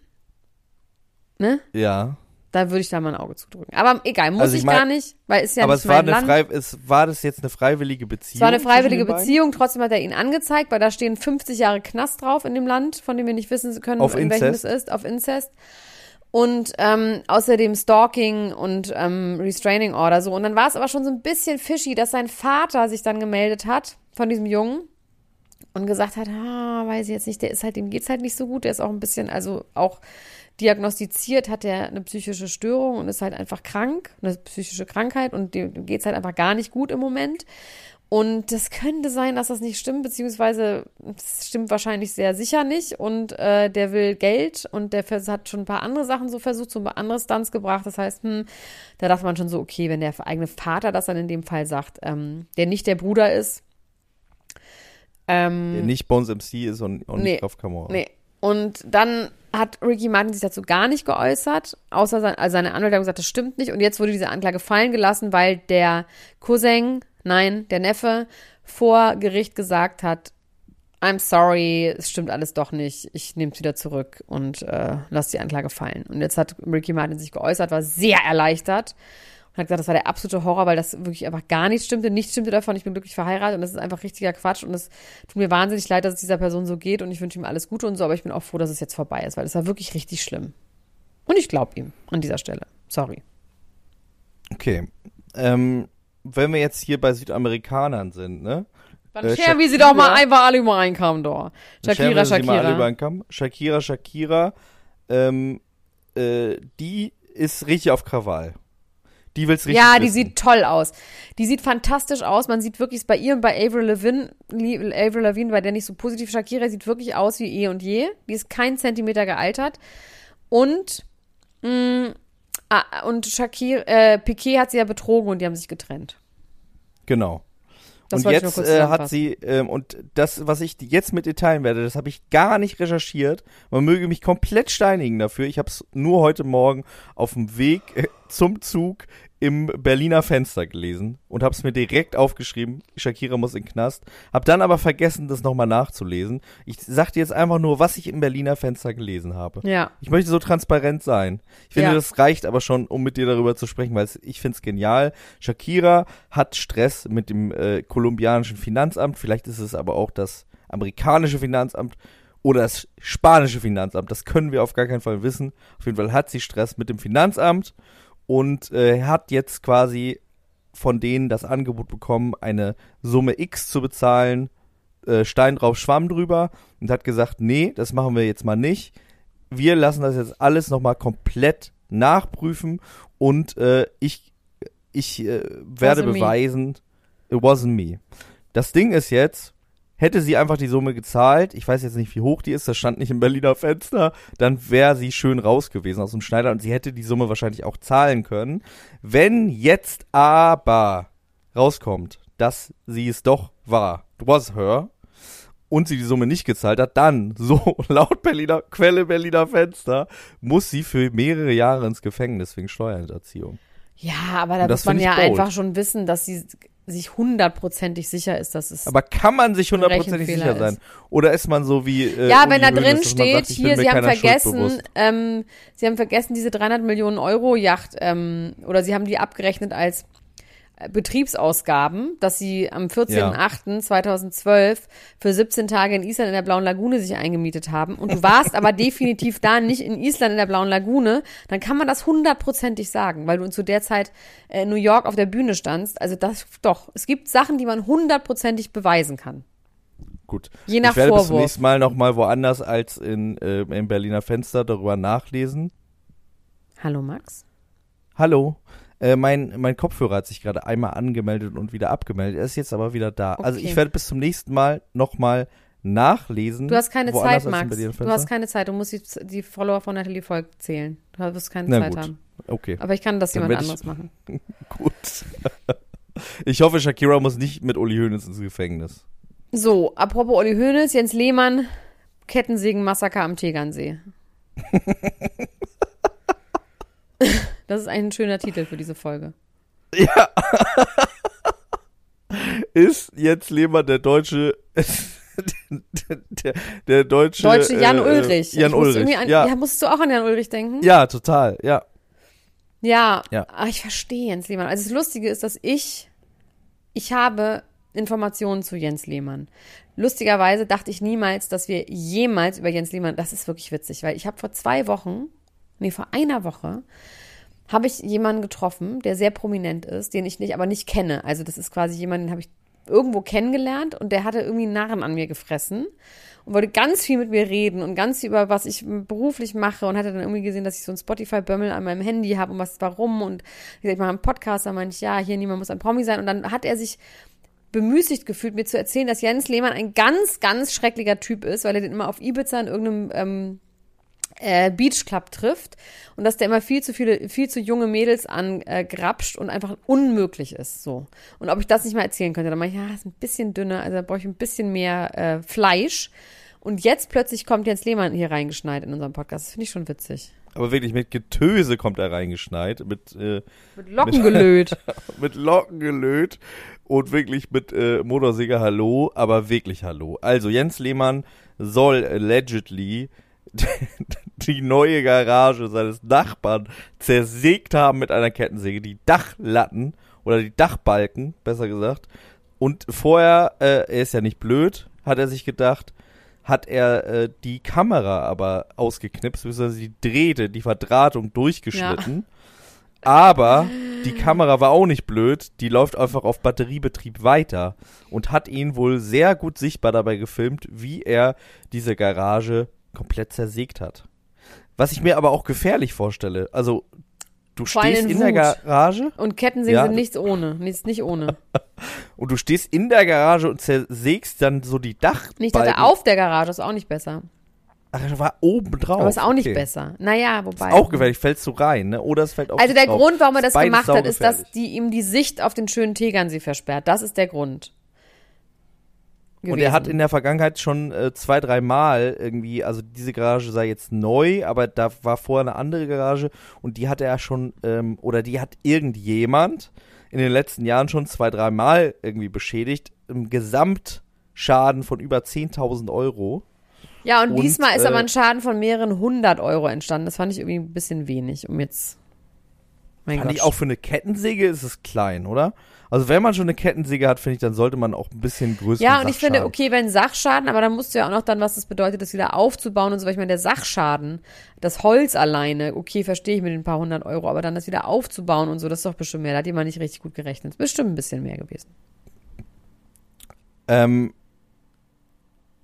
ne? Ja. Da würde ich da mal ein Auge zudrücken. Aber egal, muss also ich, ich mein, gar nicht, weil ist ja aber nicht es mein war Land. Frei, es war das jetzt eine freiwillige Beziehung? Es war eine freiwillige Beziehung, trotzdem hat er ihn angezeigt, weil da stehen fünfzig Jahre Knast drauf in dem Land, von dem wir nicht wissen können, auf in welchem es ist, auf Inzest. Und ähm, außerdem Stalking und ähm, Restraining Order so. Und dann war es aber schon so ein bisschen fishy, dass sein Vater sich dann gemeldet hat von diesem Jungen und gesagt hat, ah, weiß ich jetzt nicht, der ist halt, dem geht's halt nicht so gut, der ist auch ein bisschen, also auch diagnostiziert, hat er eine psychische Störung und ist halt einfach krank, eine psychische Krankheit, und dem geht es halt einfach gar nicht gut im Moment. Und das könnte sein, dass das nicht stimmt, beziehungsweise das stimmt wahrscheinlich sehr sicher nicht. Und äh, der will Geld und der hat schon ein paar andere Sachen so versucht, so ein paar andere Stunts gebracht. Das heißt, hm, da dachte man schon so, okay, wenn der eigene Vater das dann in dem Fall sagt, ähm, der nicht der Bruder ist. Ähm, der nicht Bones M C ist und, und nee, nicht auf Kamera. Nee. Und dann hat Ricky Martin sich dazu gar nicht geäußert, außer sein, also seine Anwälte haben gesagt, das stimmt nicht. Und jetzt wurde diese Anklage fallen gelassen, weil der Cousin, nein, der Neffe, vor Gericht gesagt hat, I'm sorry, es stimmt alles doch nicht, ich nehme es wieder zurück und äh, lasse die Anklage fallen. Und jetzt hat Ricky Martin sich geäußert, war sehr erleichtert und hat gesagt, das war der absolute Horror, weil das wirklich einfach gar nicht stimmte. Nichts stimmte davon, ich bin glücklich verheiratet und das ist einfach richtiger Quatsch und es tut mir wahnsinnig leid, dass es dieser Person so geht und ich wünsche ihm alles Gute und so, aber ich bin auch froh, dass es jetzt vorbei ist, weil es war wirklich richtig schlimm. Und ich glaube ihm an dieser Stelle. Sorry. Okay. Ähm, wenn wir jetzt hier bei Südamerikanern sind, ne? Dann äh, scheren wir sie doch mal einfach alle über einen Kamm, doch. Shakira, Shakira. Alle über einen Kamm. Shakira, Shakira. Ähm, äh, die ist richtig auf Krawall. Die will's richtig Ja, die wissen. Sieht toll aus. Die sieht fantastisch aus. Man sieht wirklich bei ihr und bei Avril Lavigne, Avril Lavigne, bei der nicht so positiv, Shakira sieht wirklich aus wie eh und je. Die ist kein Zentimeter gealtert. Und mh, und Shakira, äh, Piqué hat sie ja betrogen und die haben sich getrennt. Genau. Das und jetzt äh, hat sie, äh, und das, was ich jetzt mit dir teilen werde, das habe ich gar nicht recherchiert. Man möge mich komplett steinigen dafür. Ich habe es nur heute Morgen auf dem Weg äh, zum Zug im Berliner Fenster gelesen und habe es mir direkt aufgeschrieben, Shakira muss in den Knast. Habe dann aber vergessen, das nochmal nachzulesen. Ich sage dir jetzt einfach nur, was ich im Berliner Fenster gelesen habe. Ja. Ich möchte so transparent sein. Ich finde, ja. Das reicht aber schon, um mit dir darüber zu sprechen, weil ich finde es genial. Shakira hat Stress mit dem äh, kolumbianischen Finanzamt. Vielleicht ist es aber auch das amerikanische Finanzamt oder das spanische Finanzamt. Das können wir auf gar keinen Fall wissen. Auf jeden Fall hat sie Stress mit dem Finanzamt. Und äh, hat jetzt quasi von denen das Angebot bekommen, eine Summe X zu bezahlen, äh, Stein drauf, Schwamm drüber, und hat gesagt, nee, das machen wir jetzt mal nicht. Wir lassen das jetzt alles nochmal komplett nachprüfen und äh, ich, ich äh, werde beweisen, it wasn't me. Das Ding ist jetzt, hätte sie einfach die Summe gezahlt, ich weiß jetzt nicht, wie hoch die ist, das stand nicht im Berliner Fenster, dann wäre sie schön raus gewesen aus dem Schneider und sie hätte die Summe wahrscheinlich auch zahlen können. Wenn jetzt aber rauskommt, dass sie es doch war, it was her, und sie die Summe nicht gezahlt hat, dann, so laut Berliner, Quelle Berliner Fenster, muss sie für mehrere Jahre ins Gefängnis wegen Steuerhinterziehung. Ja, aber da muss man ja bold. Einfach schon wissen, dass sie sich hundertprozentig sicher ist, dass es. Aber kann man sich hundertprozentig sicher sein? Ist. Oder ist man so wie. Äh, ja, Uli wenn da drin Hoeneß, steht, sagt, hier, sie haben vergessen, ähm, sie haben vergessen, diese dreihundert Millionen Euro Yacht, ähm, oder sie haben die abgerechnet als Betriebsausgaben, dass sie am vierzehnten achten zweitausendzwölf ja. für siebzehn Tage in Island in der Blauen Lagune sich eingemietet haben und du warst aber definitiv da, nicht in Island in der Blauen Lagune, dann kann man das hundertprozentig sagen, weil du zu der Zeit in New York auf der Bühne standst. Also das doch, es gibt Sachen, die man hundertprozentig beweisen kann. Gut. Je nach ich werde Vorwurf. Bis zum nächsten Mal nochmal woanders als in, äh, im Berliner Fenster darüber nachlesen. Hallo Max. Hallo. Äh, mein, mein Kopfhörer hat sich gerade einmal angemeldet und wieder abgemeldet. Er ist jetzt aber wieder da. Okay. Also ich werde bis zum nächsten Mal nochmal nachlesen. Du hast keine Zeit, Max. Du hast keine Zeit. Du musst die, die Follower von Nathalie Volk zählen. Du wirst keine Na Zeit gut. haben. Okay. Aber ich kann das jemand anderes ich... machen. Gut. Ich hoffe, Shakira muss nicht mit Uli Hoeneß ins Gefängnis. So, apropos Uli Hoeneß, Jens Lehmann, Kettensägen-Massaker am Tegernsee. Das ist ein schöner Titel für diese Folge. Ja. Ist Jens Lehmann der deutsche der, der, der deutsche deutsche Jan äh, Ullrich. Jan Ullrich. An, ja. ja, musstest du auch an Jan Ullrich denken? Ja, total, ja. Ja, ja. Aber ich verstehe Jens Lehmann. Also das Lustige ist, dass ich ich habe Informationen zu Jens Lehmann. Lustigerweise dachte ich niemals, dass wir jemals über Jens Lehmann, das ist wirklich witzig, weil ich habe vor zwei Wochen, nee, vor einer Woche, habe ich jemanden getroffen, der sehr prominent ist, den ich nicht, aber nicht kenne. Also das ist quasi jemand, den habe ich irgendwo kennengelernt und der hatte irgendwie einen Narren an mir gefressen und wollte ganz viel mit mir reden und ganz viel über, was ich beruflich mache und hatte dann irgendwie gesehen, dass ich so ein Spotify-Bömmel an meinem Handy habe und was, warum und ich sage, ich mache einen Podcast, dann meinte ich, ja, hier, niemand muss ein Promi sein und dann hat er sich bemüßigt gefühlt, mir zu erzählen, dass Jens Lehmann ein ganz, ganz schrecklicher Typ ist, weil er den immer auf Ibiza in irgendeinem ähm, äh, Beachclub trifft und dass der immer viel zu viele, viel zu junge Mädels angrapscht äh, und einfach unmöglich ist. So. Und ob ich das nicht mal erzählen könnte, dann meine ich, ja, ist ein bisschen dünner, also da brauche ich ein bisschen mehr äh, Fleisch. Und jetzt plötzlich kommt Jens Lehmann hier reingeschneit in unserem Podcast. Das finde ich schon witzig. Aber wirklich, mit Getöse kommt er reingeschneit. Mit, äh, mit Locken mit, gelöt. mit Locken gelöt. Und wirklich mit äh, Motorsäger Hallo, aber wirklich Hallo. Also Jens Lehmann soll allegedly die neue Garage seines Nachbarn zersägt haben mit einer Kettensäge. Die Dachlatten oder die Dachbalken, besser gesagt. Und vorher, äh, er ist ja nicht blöd, hat er sich gedacht, hat er äh, die Kamera aber ausgeknipst, beziehungsweise die Drähte, die Verdrahtung durchgeschnitten. Ja. Aber die Kamera war auch nicht blöd, die läuft einfach auf Batteriebetrieb weiter und hat ihn wohl sehr gut sichtbar dabei gefilmt, wie er diese Garage komplett zersägt hat. Was ich mir aber auch gefährlich vorstelle, also du Vor stehst in, in der Garage. Und Kettensägen ja. sind nichts ohne. Nichts nicht ohne. Und du stehst in der Garage und zersägst dann so die Dachbalken. Nicht er auf der Garage, ist auch nicht besser. Ach, das war oben drauf. Aber ist auch nicht okay. besser. Naja, wobei. Ist auch gefährlich, fällst du rein, ne? Oder es fällt auch Also der drauf. Grund, warum er das Beides gemacht hat, ist, dass die ihm die Sicht auf den schönen Tegernsee versperrt. Das ist der Grund. Gewesen. Und er hat in der Vergangenheit schon äh, zwei, drei Mal irgendwie, also diese Garage sei jetzt neu, aber da war vorher eine andere Garage und die hat er schon, ähm, oder die hat irgendjemand in den letzten Jahren schon zwei, drei Mal irgendwie beschädigt. Im Gesamtschaden von über zehntausend Euro. Ja, und, und diesmal ist äh, aber ein Schaden von mehreren hundert Euro entstanden. Das fand ich irgendwie ein bisschen wenig, um jetzt... Mein fand Gott. Ich auch für eine Kettensäge ist es klein, oder? Also wenn man schon eine Kettensäge hat, finde ich, dann sollte man auch ein bisschen größer. Ja, und ich finde, okay, wenn Sachschaden, aber dann musst du ja auch noch dann, was das bedeutet, das wieder aufzubauen und so. Weil ich meine, der Sachschaden, das Holz alleine, okay, verstehe ich mit den paar hundert Euro, aber dann das wieder aufzubauen und so, das ist doch bestimmt mehr. Da hat jemand nicht richtig gut gerechnet. Bestimmt ein bisschen mehr gewesen. Ähm,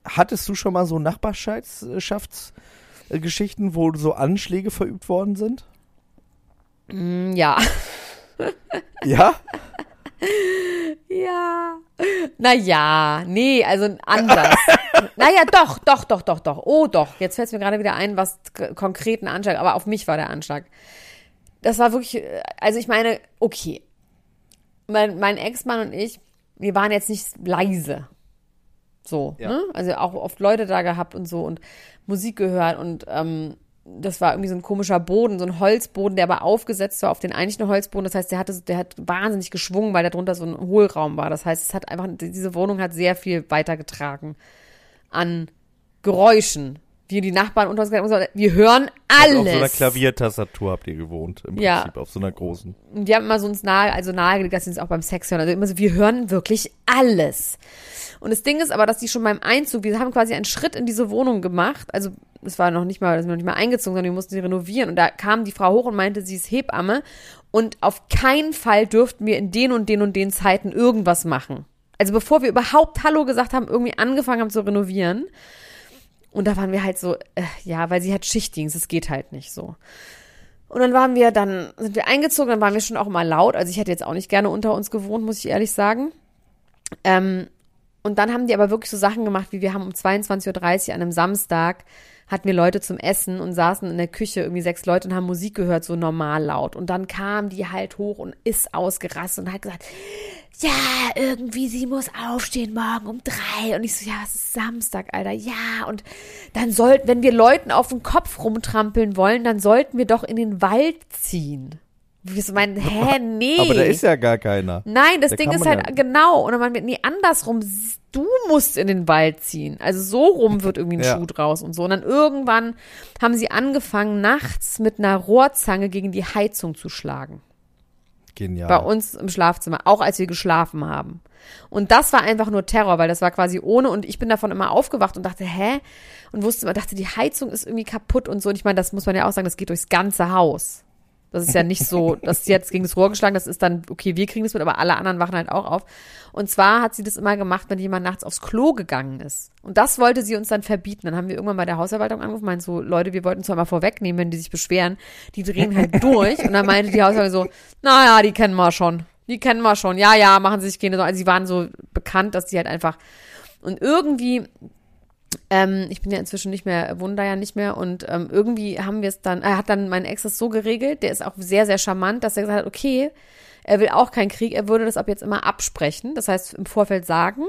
hattest du schon mal so Nachbarschaftsgeschichten, wo so Anschläge verübt worden sind? Mm, ja. Ja? Ja. Naja, nee, also anders. Naja, doch, doch, doch, doch, doch. Oh, doch. Jetzt fällt es mir gerade wieder ein, was k- konkreten Anschlag, aber auf mich war der Anschlag. Das war wirklich, also ich meine, okay. Mein, mein Ex-Mann und ich, wir waren jetzt nicht leise. So, ja. ne? Also auch oft Leute da gehabt und so und Musik gehört und, ähm, das war irgendwie so ein komischer Boden, so ein Holzboden, der aber aufgesetzt war auf den eigentlichen Holzboden. Das heißt, der hatte, der hat wahnsinnig geschwungen, weil da drunter so ein Hohlraum war. Das heißt, es hat einfach, diese Wohnung hat sehr viel weitergetragen an Geräuschen die die Nachbarn unter uns gesagt haben, wir hören alles. Also auf so einer Klaviertastatur habt ihr gewohnt, im Prinzip, ja. Auf so einer großen. Und die haben immer so uns nahe, also nahegelegt, dass sie uns auch beim Sex hören. Also immer so, wir hören wirklich alles. Und das Ding ist aber, dass die schon beim Einzug, wir haben quasi einen Schritt in diese Wohnung gemacht, also es war noch nicht mal, das ist noch nicht mal eingezogen, sondern wir mussten sie renovieren. Und da kam die Frau hoch und meinte, sie ist Hebamme und auf keinen Fall dürften wir in den und den und den Zeiten irgendwas machen. Also bevor wir überhaupt Hallo gesagt haben, irgendwie angefangen haben zu renovieren. Und da waren wir halt so, äh, ja, weil sie hat Schichtdienst, es geht halt nicht so. Und dann waren wir, dann sind wir eingezogen, dann waren wir schon auch immer laut. Also ich hätte jetzt auch nicht gerne unter uns gewohnt, muss ich ehrlich sagen. Ähm, und dann haben die aber wirklich so Sachen gemacht, wie wir haben um zweiundzwanzig Uhr dreißig an einem Samstag, hatten wir Leute zum Essen und saßen in der Küche, irgendwie sechs Leute, und haben Musik gehört, so normal laut. Und dann kam die halt hoch und ist ausgerastet und hat gesagt, ja, irgendwie, sie muss aufstehen morgen um drei. Und ich so, ja, es ist Samstag, Alter, ja. Und dann sollten, wenn wir Leuten auf den Kopf rumtrampeln wollen, dann sollten wir doch in den Wald ziehen. Und ich so meinen, hä, nee. Aber da ist ja gar keiner. Nein, das da Ding ist halt, ja. Genau. Und dann meinte ich, nee, andersrum, du musst in den Wald ziehen. Also so rum wird irgendwie ein ja. Schuh draus und so. Und dann irgendwann haben sie angefangen, nachts mit einer Rohrzange gegen die Heizung zu schlagen. Genial. Bei uns im Schlafzimmer, auch als wir geschlafen haben. Und das war einfach nur Terror, weil das war quasi ohne und ich bin davon immer aufgewacht und dachte, hä? Und wusste immer, dachte, die Heizung ist irgendwie kaputt und so. Und ich meine, das muss man ja auch sagen, das geht durchs ganze Haus. Das ist ja nicht so, dass sie jetzt gegen das Rohr geschlagen, das ist dann, okay, wir kriegen das mit, aber alle anderen wachen halt auch auf. Und zwar hat sie das immer gemacht, wenn jemand nachts aufs Klo gegangen ist. Und das wollte sie uns dann verbieten. Dann haben wir irgendwann bei der Hausverwaltung angerufen, meinen so, Leute, wir wollten zwar mal vorwegnehmen, wenn die sich beschweren, die drehen halt durch. Und dann meinte die Hausverwaltung so, naja, die kennen wir schon, die kennen wir schon, ja, ja, machen sie sich keine Sorgen. Also sie waren so bekannt, dass die halt einfach, und irgendwie... Ähm, ich bin ja inzwischen nicht mehr, wohne da ja nicht mehr und ähm, irgendwie haben wir es dann, er äh, hat dann mein Ex das so geregelt, der ist auch sehr, sehr charmant, dass er gesagt hat, okay, er will auch keinen Krieg, er würde das ab jetzt immer absprechen, das heißt im Vorfeld sagen,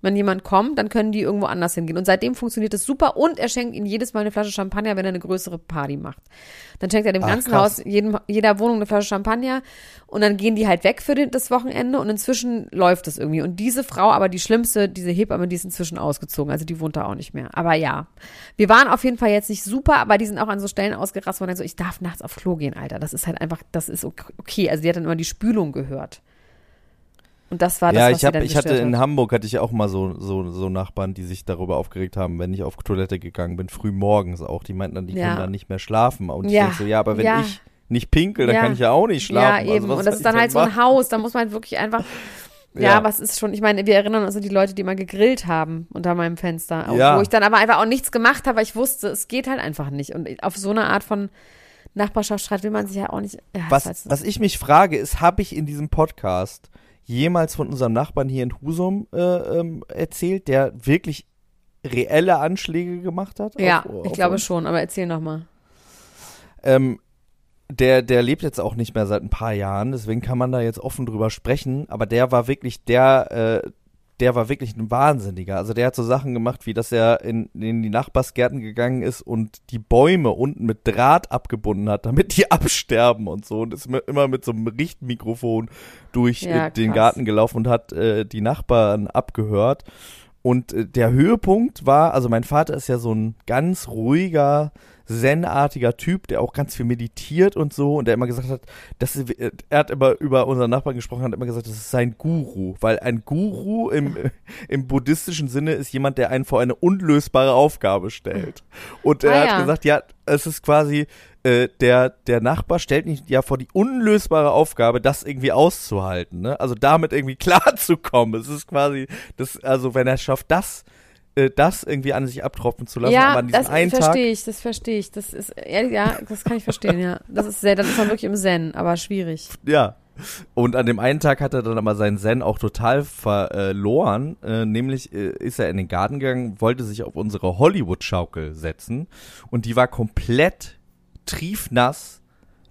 wenn jemand kommt, dann können die irgendwo anders hingehen und seitdem funktioniert das super und er schenkt ihnen jedes Mal eine Flasche Champagner, wenn er eine größere Party macht. Dann schenkt er dem Ach, ganzen krass. Haus, jedem, jeder Wohnung eine Flasche Champagner und dann gehen die halt weg für den, das Wochenende und inzwischen läuft das irgendwie. Und diese Frau, aber die Schlimmste, diese Hebamme, die ist inzwischen ausgezogen, also die wohnt da auch nicht mehr. Aber ja, wir waren auf jeden Fall jetzt nicht super, aber die sind auch an so Stellen ausgerastet, wo dann so, ich darf nachts aufs Klo gehen, Alter. Das ist halt einfach, das ist okay. Also die hat dann immer die Spülung gehört. Und das war das, ja, was ich hab, ich hatte hat. In Hamburg hatte ich auch mal so, so, so Nachbarn, die sich darüber aufgeregt haben, wenn ich auf Toilette gegangen bin, früh morgens auch. Die meinten dann, die ja. können dann nicht mehr schlafen. Und ja. ich denke so, ja, aber wenn ja. ich nicht pinkel, dann ja. kann ich ja auch nicht schlafen. Ja, eben. Also, und das ist dann halt machen? So ein Haus, da muss man halt wirklich einfach, ja, ja, was ist schon, ich meine, wir erinnern uns an die Leute, die immer gegrillt haben unter meinem Fenster. Auch, ja. Wo ich dann aber einfach auch nichts gemacht habe, weil ich wusste, es geht halt einfach nicht. Und auf so eine Art von Nachbarschaftsstreit will man sich ja auch nicht... Ja, was, das heißt so. Was ich mich frage, ist, habe ich in diesem Podcast... jemals von unserem Nachbarn hier in Husum äh, ähm, erzählt, der wirklich reelle Anschläge gemacht hat? Ja, auf, auf ich glaube uns. Schon, aber erzähl nochmal. Ähm, der, der lebt jetzt auch nicht mehr seit ein paar Jahren, deswegen kann man da jetzt offen drüber sprechen, aber der war wirklich der, äh, der war wirklich ein Wahnsinniger. Also der hat so Sachen gemacht, wie dass er in, in die Nachbarsgärten gegangen ist und die Bäume unten mit Draht abgebunden hat, damit die absterben und so. Und ist immer mit so einem Richtmikrofon durch ja, den krass. Garten gelaufen und hat äh, die Nachbarn abgehört. Und äh, der Höhepunkt war, also mein Vater ist ja so ein ganz ruhiger, zen-artiger Typ, der auch ganz viel meditiert und so und der immer gesagt hat, dass er, er hat immer über unseren Nachbarn gesprochen, hat immer gesagt, das ist sein Guru, weil ein Guru im, im buddhistischen Sinne ist jemand, der einen vor eine unlösbare Aufgabe stellt. Und er ah, hat ja. gesagt, ja, es ist quasi, äh, der, der Nachbar stellt mich ja vor die unlösbare Aufgabe, das irgendwie auszuhalten, ne? Also damit irgendwie klarzukommen. Es ist quasi, das, also wenn er schafft, das das irgendwie an sich abtropfen zu lassen, ja, aber an diesem einen Tag. Ja, das verstehe ich, das verstehe ich. Das ist, ehrlich, ja, das kann ich verstehen, ja. Das ist sehr, das ist man wirklich im Zen, aber schwierig. Ja. Und an dem einen Tag hat er dann aber seinen Zen auch total verloren. Äh, nämlich äh, ist er in den Garten gegangen, wollte sich auf unsere Hollywood-Schaukel setzen und die war komplett triefnass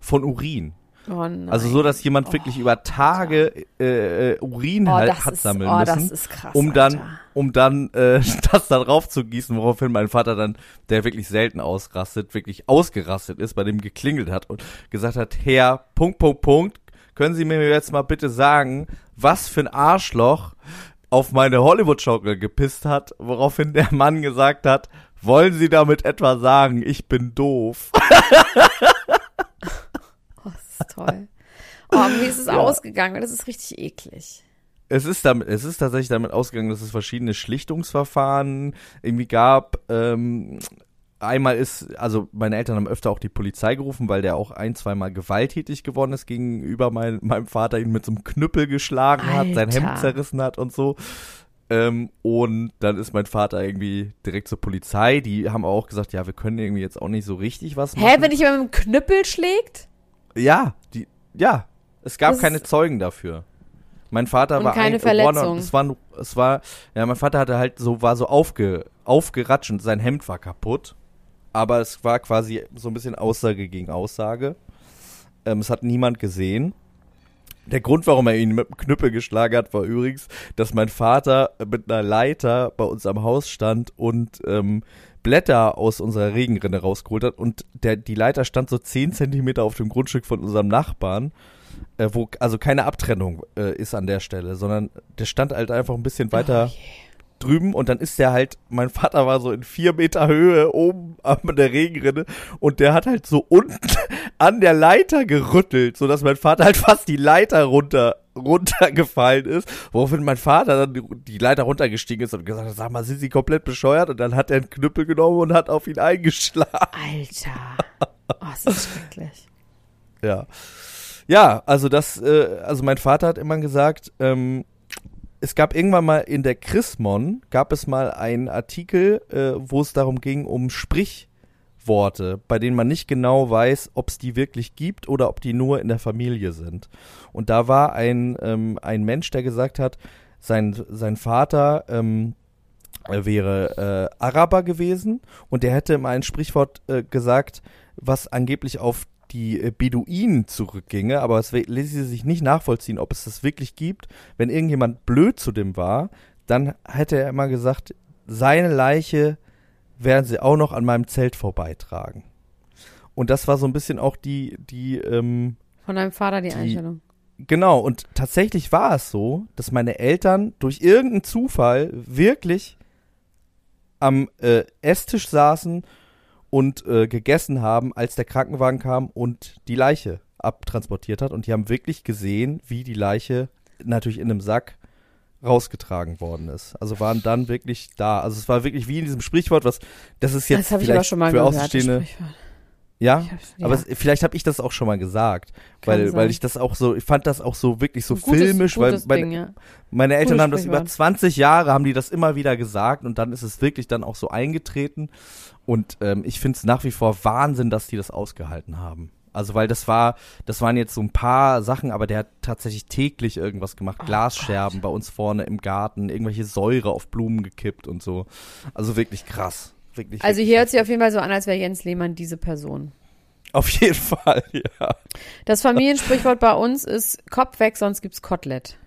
von Urin. Oh also so, dass jemand oh, wirklich über Tage äh, Urin oh, halt hat ist, sammeln oh, müssen, das ist krass, um dann, Alter. um dann äh, das da drauf zu gießen, woraufhin mein Vater dann, der wirklich selten ausrastet, wirklich ausgerastet ist, bei dem geklingelt hat und gesagt hat, Herr, Punkt, Punkt, Punkt, können Sie mir jetzt mal bitte sagen, was für ein Arschloch auf meine Hollywood-Schaukel gepisst hat, woraufhin der Mann gesagt hat, Wollen Sie damit etwa sagen, ich bin doof? Oh, das ist toll. Oh, mir ist es ja. ausgegangen, das ist richtig eklig. Es ist damit, es ist tatsächlich damit ausgegangen, dass es verschiedene Schlichtungsverfahren irgendwie gab. Ähm, einmal ist, also meine Eltern haben öfter auch die Polizei gerufen, weil der auch ein, zweimal gewalttätig geworden ist gegenüber mein, meinem Vater, ihn mit so einem Knüppel geschlagen Alter. hat, sein Hemd zerrissen hat und so. Ähm, und dann ist mein Vater irgendwie direkt zur Polizei. Die haben auch gesagt, ja, wir können irgendwie jetzt auch nicht so richtig was machen. Hä, wenn dich jemand mit einem Knüppel schlägt? Ja, die, ja. Es gab das keine Zeugen dafür. Mein Vater und war keine ein, Verletzung. Und es war, es war, ja, mein Vater hatte halt so, war so aufge, aufgeratscht und sein Hemd war kaputt. Aber es war quasi so ein bisschen Aussage gegen Aussage. Ähm, es hat niemand gesehen. Der Grund, warum er ihn mit dem Knüppel geschlagen hat, war übrigens, dass mein Vater mit einer Leiter bei uns am Haus stand und ähm, Blätter aus unserer Regenrinne rausgeholt hat. Und der, die Leiter stand so zehn Zentimeter auf dem Grundstück von unserem Nachbarn. Äh, wo, also keine Abtrennung äh, ist an der Stelle, sondern der stand halt einfach ein bisschen weiter oh yeah. drüben und dann ist der halt, mein Vater war so in vier Meter Höhe oben an der Regenrinne und der hat halt so unten an der Leiter gerüttelt, sodass mein Vater halt fast die Leiter runter, runtergefallen ist, woraufhin mein Vater dann die Leiter runtergestiegen ist und gesagt hat, sag mal, sind Sie komplett bescheuert? Und dann hat er einen Knüppel genommen und hat auf ihn eingeschlagen. Alter, oh, das ist schrecklich. Ja. Ja, also das, äh, also mein Vater hat immer gesagt, ähm, es gab irgendwann mal in der Chrismon, gab es mal einen Artikel, äh, wo es darum ging, um Sprichworte, bei denen man nicht genau weiß, ob es die wirklich gibt oder ob die nur in der Familie sind. Und da war ein, ähm, ein Mensch, der gesagt hat, sein, sein Vater ähm, wäre äh, Araber gewesen und der hätte mal ein Sprichwort äh, gesagt, was angeblich auf die Beduinen zurückginge, aber es ließ sich nicht nachvollziehen, ob es das wirklich gibt. Wenn irgendjemand blöd zu dem war, dann hätte er immer gesagt, seine Leiche werden sie auch noch an meinem Zelt vorbeitragen. Und das war so ein bisschen auch die, die, ähm, von deinem Vater die, die Einstellung. Genau, und tatsächlich war es so, dass meine Eltern durch irgendeinen Zufall wirklich am äh, Esstisch saßen und äh, gegessen haben, als der Krankenwagen kam und die Leiche abtransportiert hat. Und die haben wirklich gesehen, wie die Leiche natürlich in einem Sack rausgetragen worden ist. Also waren dann wirklich da. Also es war wirklich wie in diesem Sprichwort, was das ist jetzt das hab ich aber schon mal für Außenstehende. Ja, ja, aber es, vielleicht habe ich das auch schon mal gesagt, weil, weil ich das auch so, ich fand das auch so wirklich so gutes, filmisch, gutes weil meine, Ding, ja. meine Eltern gutes haben das über zwanzig Jahre, haben die das immer wieder gesagt und dann ist es wirklich dann auch so eingetreten und ähm, ich finde es nach wie vor Wahnsinn, dass die das ausgehalten haben. Also weil das war, das waren jetzt so ein paar Sachen, aber der hat tatsächlich täglich irgendwas gemacht, oh Glasscherben Gott. bei uns vorne im Garten, irgendwelche Säure auf Blumen gekippt und so, also wirklich krass. Wirklich, also hier hört sich auf jeden Fall so an, als wäre Jens Lehmann diese Person. Auf jeden Fall, ja. Das Familiensprichwort bei uns ist Kopf weg, sonst gibt's Kotelett.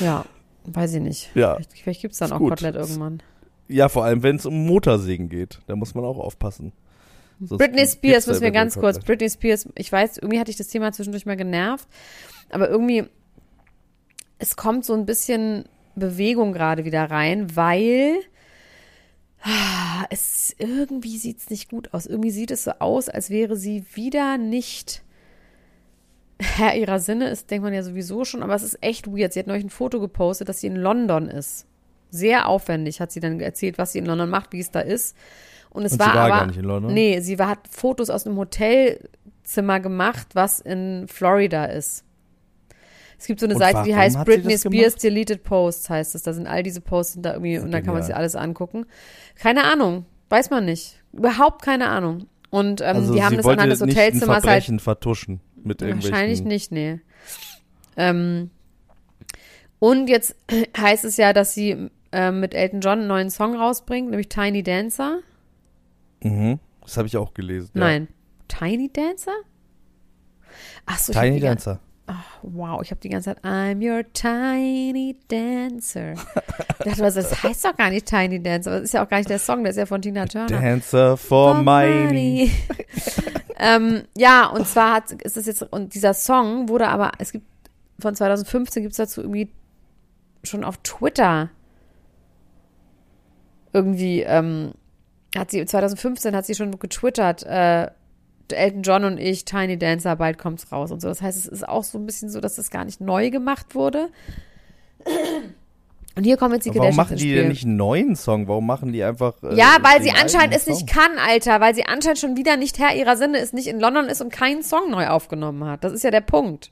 Ja, weiß ich nicht. Ja. Vielleicht, vielleicht gibt's dann ist auch gut. Kotelett irgendwann. Ja, vor allem, wenn es um Motorsägen geht. Da muss man auch aufpassen. Sonst Britney Spears, müssen wir ganz kurz. Britney Spears, ich weiß, irgendwie hatte ich das Thema zwischendurch mal genervt. Aber irgendwie, es kommt so ein bisschen Bewegung gerade wieder rein, weil ah, es irgendwie sieht es nicht gut aus. Irgendwie sieht es so aus, als wäre sie wieder nicht Herr ihrer Sinne ist, denkt man ja sowieso schon, aber es ist echt weird. Sie hat neulich ein Foto gepostet, dass sie in London ist. Sehr aufwendig hat sie dann erzählt, was sie in London macht, wie es da ist. Und es Und war, sie war aber gar nicht in London? Nee, sie war, hat Fotos aus einem Hotelzimmer gemacht, was in Florida ist. Es gibt so eine und Seite, die heißt Britney Spears Deleted Posts, heißt es. Da sind all diese Posts da irgendwie und da kann man sich alles angucken. Keine Ahnung, weiß man nicht. Überhaupt keine Ahnung. Und ähm, also die haben das anhand des Hotelzimmers halt. Verbrechen vertuschen mit irgendwelchen. Wahrscheinlich nicht, nee. Ähm, und jetzt heißt es ja, dass sie äh, mit Elton John einen neuen Song rausbringt, nämlich Tiny Dancer. Mhm, das habe ich auch gelesen. Nein, ja. Tiny Dancer? Ach so, Tiny Dancer. Oh, wow, ich habe die ganze Zeit I'm your tiny dancer. Ich dachte, was, das heißt doch gar nicht Tiny Dancer. Das ist ja auch gar nicht der Song, der ist ja von Tina Turner. Dancer for, for money. money. ähm, ja, und zwar hat, ist das jetzt, und dieser Song wurde aber, es gibt, von zwanzig fünfzehn gibt es dazu irgendwie schon auf Twitter irgendwie, ähm, hat sie zwanzig fünfzehn hat sie schon getwittert, äh, Elton John und ich, Tiny Dancer, bald kommt's raus und so. Das heißt, es ist auch so ein bisschen so, dass das gar nicht neu gemacht wurde. Und hier kommen jetzt die Kardashians. Warum machen die denn nicht einen neuen Song? Warum machen die einfach... Äh, ja, weil sie anscheinend es nicht kann, Alter. Weil sie anscheinend schon wieder nicht Herr ihrer Sinne ist, nicht in London ist und keinen Song neu aufgenommen hat. Das ist ja der Punkt.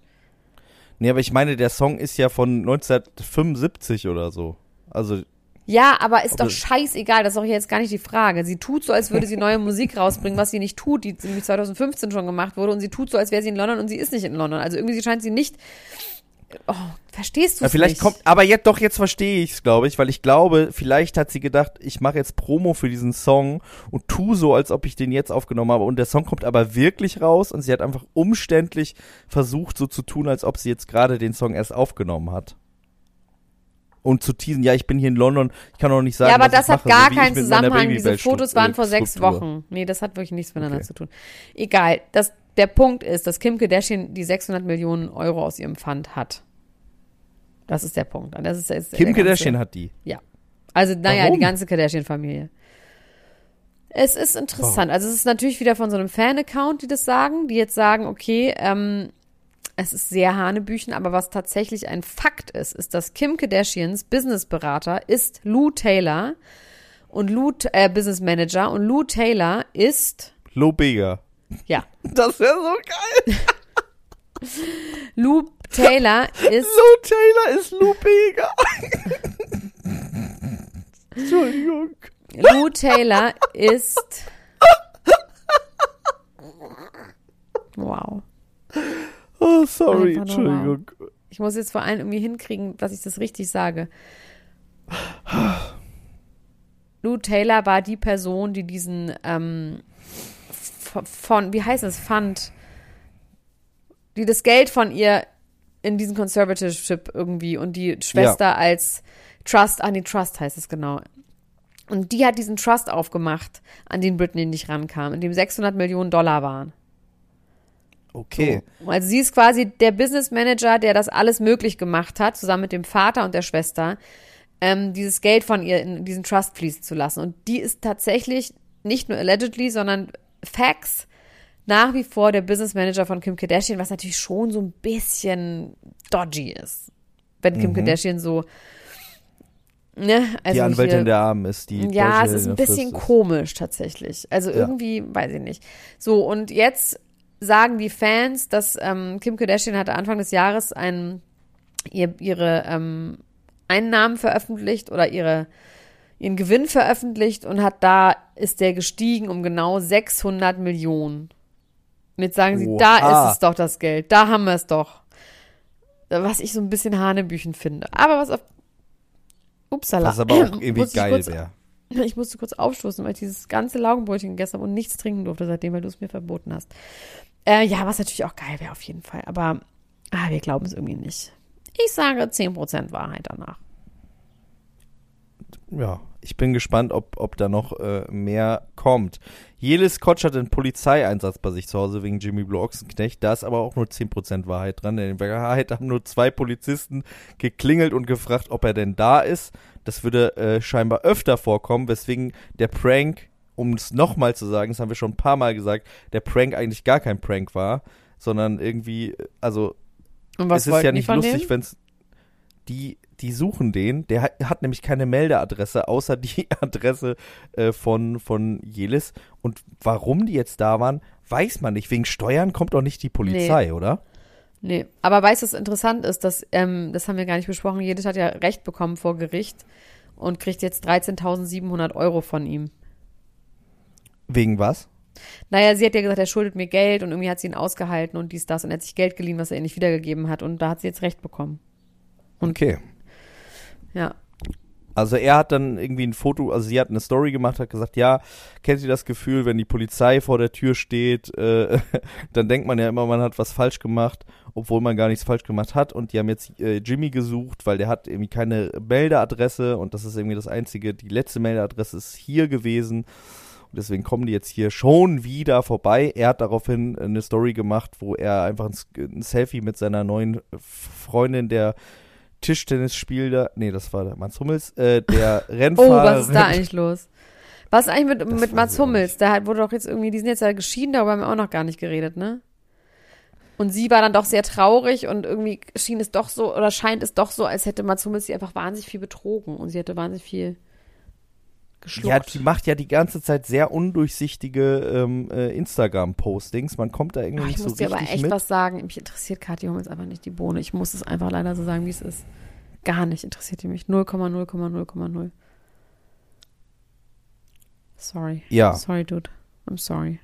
Nee, aber ich meine, der Song ist ja von neunzehnhundertfünfundsiebzig oder so. Also... Ja, aber ist doch scheißegal, das ist doch jetzt gar nicht die Frage. Sie tut so, als würde sie neue Musik rausbringen, was sie nicht tut, die nämlich zwanzig fünfzehn schon gemacht wurde. Und sie tut so, als wäre sie in London und sie ist nicht in London. Also irgendwie scheint sie nicht... Oh, verstehst du es nicht? Kommt, aber jetzt doch, jetzt verstehe ich es, glaube ich, weil ich glaube, vielleicht hat sie gedacht, ich mache jetzt Promo für diesen Song und tu so, als ob ich den jetzt aufgenommen habe. Und der Song kommt aber wirklich raus und sie hat einfach umständlich versucht, so zu tun, als ob sie jetzt gerade den Song erst aufgenommen hat. Und zu teasen, ja, ich bin hier in London, ich kann auch nicht sagen, ja, aber das hat gar keinen Zusammenhang, diese Fotos waren vor sechs Wochen. Nee, das hat wirklich nichts miteinander zu tun. Egal, das, der Punkt ist, dass Kim Kardashian die sechshundert Millionen Euro aus ihrem Pfand hat. Das ist der Punkt. Das ist, das ist Kim Kardashian hat die? Ja. Also, naja, die ganze Kardashian-Familie. Es ist interessant. Also, es ist natürlich wieder von so einem Fan-Account, die das sagen, die jetzt sagen, okay, ähm, es ist sehr hanebüchen, aber was tatsächlich ein Fakt ist, ist, dass Kim Kardashians Businessberater ist Lou Taylor und Lou, äh, Business Manager und Lou Taylor ist Lou Bega. Ja. Das wäre so geil. Lou Taylor ist Lou Taylor ist Lou Bega. Entschuldigung. Lou Taylor ist Wow. Oh, sorry, Entschuldigung. Wow. Ich muss jetzt vor allem irgendwie hinkriegen, dass ich das richtig sage. Lou Taylor war die Person, die diesen ähm, von, wie heißt es, Fund, die das Geld von ihr in diesen Conservatorship irgendwie und die Schwester ja. als Trust, ah nee, Trust heißt es genau. Und die hat diesen Trust aufgemacht, an den Britney nicht rankam, in dem sechshundert Millionen Dollar waren. Okay. So. Also sie ist quasi der Business Manager, der das alles möglich gemacht hat, zusammen mit dem Vater und der Schwester, ähm, dieses Geld von ihr in diesen Trust fließen zu lassen. Und die ist tatsächlich nicht nur allegedly, sondern facts nach wie vor der Business Manager von Kim Kardashian, was natürlich schon so ein bisschen dodgy ist, wenn Kim mhm. Kardashian so ne, also die Anwältin hier, der Armen ist, die ja, es ist ein bisschen komisch tatsächlich. Also ja. irgendwie, weiß ich nicht. So, und jetzt sagen die Fans, dass ähm, Kim Kardashian hatte Anfang des Jahres ein, ihr, ihre ähm, Einnahmen veröffentlicht oder ihre, ihren Gewinn veröffentlicht und hat da, ist der gestiegen um genau sechshundert Millionen. Und jetzt sagen sie, Oha. Da ist es doch das Geld, da haben wir es doch. Was ich so ein bisschen hanebüchen finde. Aber was auf... Upsala. Was aber auch irgendwie geil wäre. Ich musste kurz aufstoßen, weil ich dieses ganze Laugenbrötchen gegessen habe und nichts trinken durfte seitdem, weil du es mir verboten hast. Äh, ja, was natürlich auch geil wäre auf jeden Fall. Aber ah, wir glauben es irgendwie nicht. Ich sage zehn Prozent Wahrheit danach. Ja, ich bin gespannt, ob, ob da noch äh, mehr kommt. Jelis Kotsch hat einen Polizeieinsatz bei sich zu Hause wegen Jimmy Blue Ochsenknecht. Da ist aber auch nur zehn Prozent Wahrheit dran. In Wahrheit haben nur zwei Polizisten geklingelt und gefragt, ob er denn da ist. Das würde äh, scheinbar öfter vorkommen, weswegen der Prank, um es nochmal zu sagen, das haben wir schon ein paar Mal gesagt, der Prank eigentlich gar kein Prank war, sondern irgendwie, also und was es ist ja nicht lustig, wenn es die, die suchen den, der hat, hat nämlich keine Meldeadresse, außer die Adresse äh, von, von Jelis. Und warum die jetzt da waren, weiß man nicht. Wegen Steuern kommt doch nicht die Polizei, nee. Oder? Nee, aber weißt du, was interessant ist, dass, ähm, das haben wir gar nicht besprochen, Jelis hat ja Recht bekommen vor Gericht und kriegt jetzt dreizehntausendsiebenhundert Euro von ihm. Wegen was? Naja, sie hat ja gesagt, er schuldet mir Geld und irgendwie hat sie ihn ausgehalten und dies, das und er hat sich Geld geliehen, was er ihr nicht wiedergegeben hat und da hat sie jetzt Recht bekommen. Und okay. Ja. Also er hat dann irgendwie ein Foto, also sie hat eine Story gemacht, hat gesagt, ja, kennt ihr das Gefühl, wenn die Polizei vor der Tür steht, äh, dann denkt man ja immer, man hat was falsch gemacht, obwohl man gar nichts falsch gemacht hat. Und die haben jetzt äh, Jimmy gesucht, weil der hat irgendwie keine Meldeadresse und das ist irgendwie das Einzige, die letzte Meldeadresse ist hier gewesen. Deswegen kommen die jetzt hier schon wieder vorbei. Er hat daraufhin eine Story gemacht, wo er einfach ein Selfie mit seiner neuen Freundin, der Tischtennisspieler, nee, das war der Mats Hummels, äh, der Rennfahrer. Oh, was ist da eigentlich los? Was ist eigentlich mit, mit Mats Hummels? Da halt wurde doch jetzt irgendwie, die sind jetzt ja geschieden, darüber haben wir auch noch gar nicht geredet, ne? Und sie war dann doch sehr traurig und irgendwie schien es doch so, oder scheint es doch so, als hätte Mats Hummels sie einfach wahnsinnig viel betrogen und sie hätte wahnsinnig viel geschluckt. Ja, die macht ja die ganze Zeit sehr undurchsichtige ähm, äh, Instagram-Postings. Man kommt da irgendwie Ach, nicht so richtig mit. Ich muss dir aber echt mit. was sagen. Mich interessiert Kathi Hummels einfach nicht die Bohne. Ich muss es einfach leider so sagen, wie es ist. Gar nicht interessiert die mich. null Komma null Komma null Komma null Sorry. Ja. Sorry, dude. I'm sorry.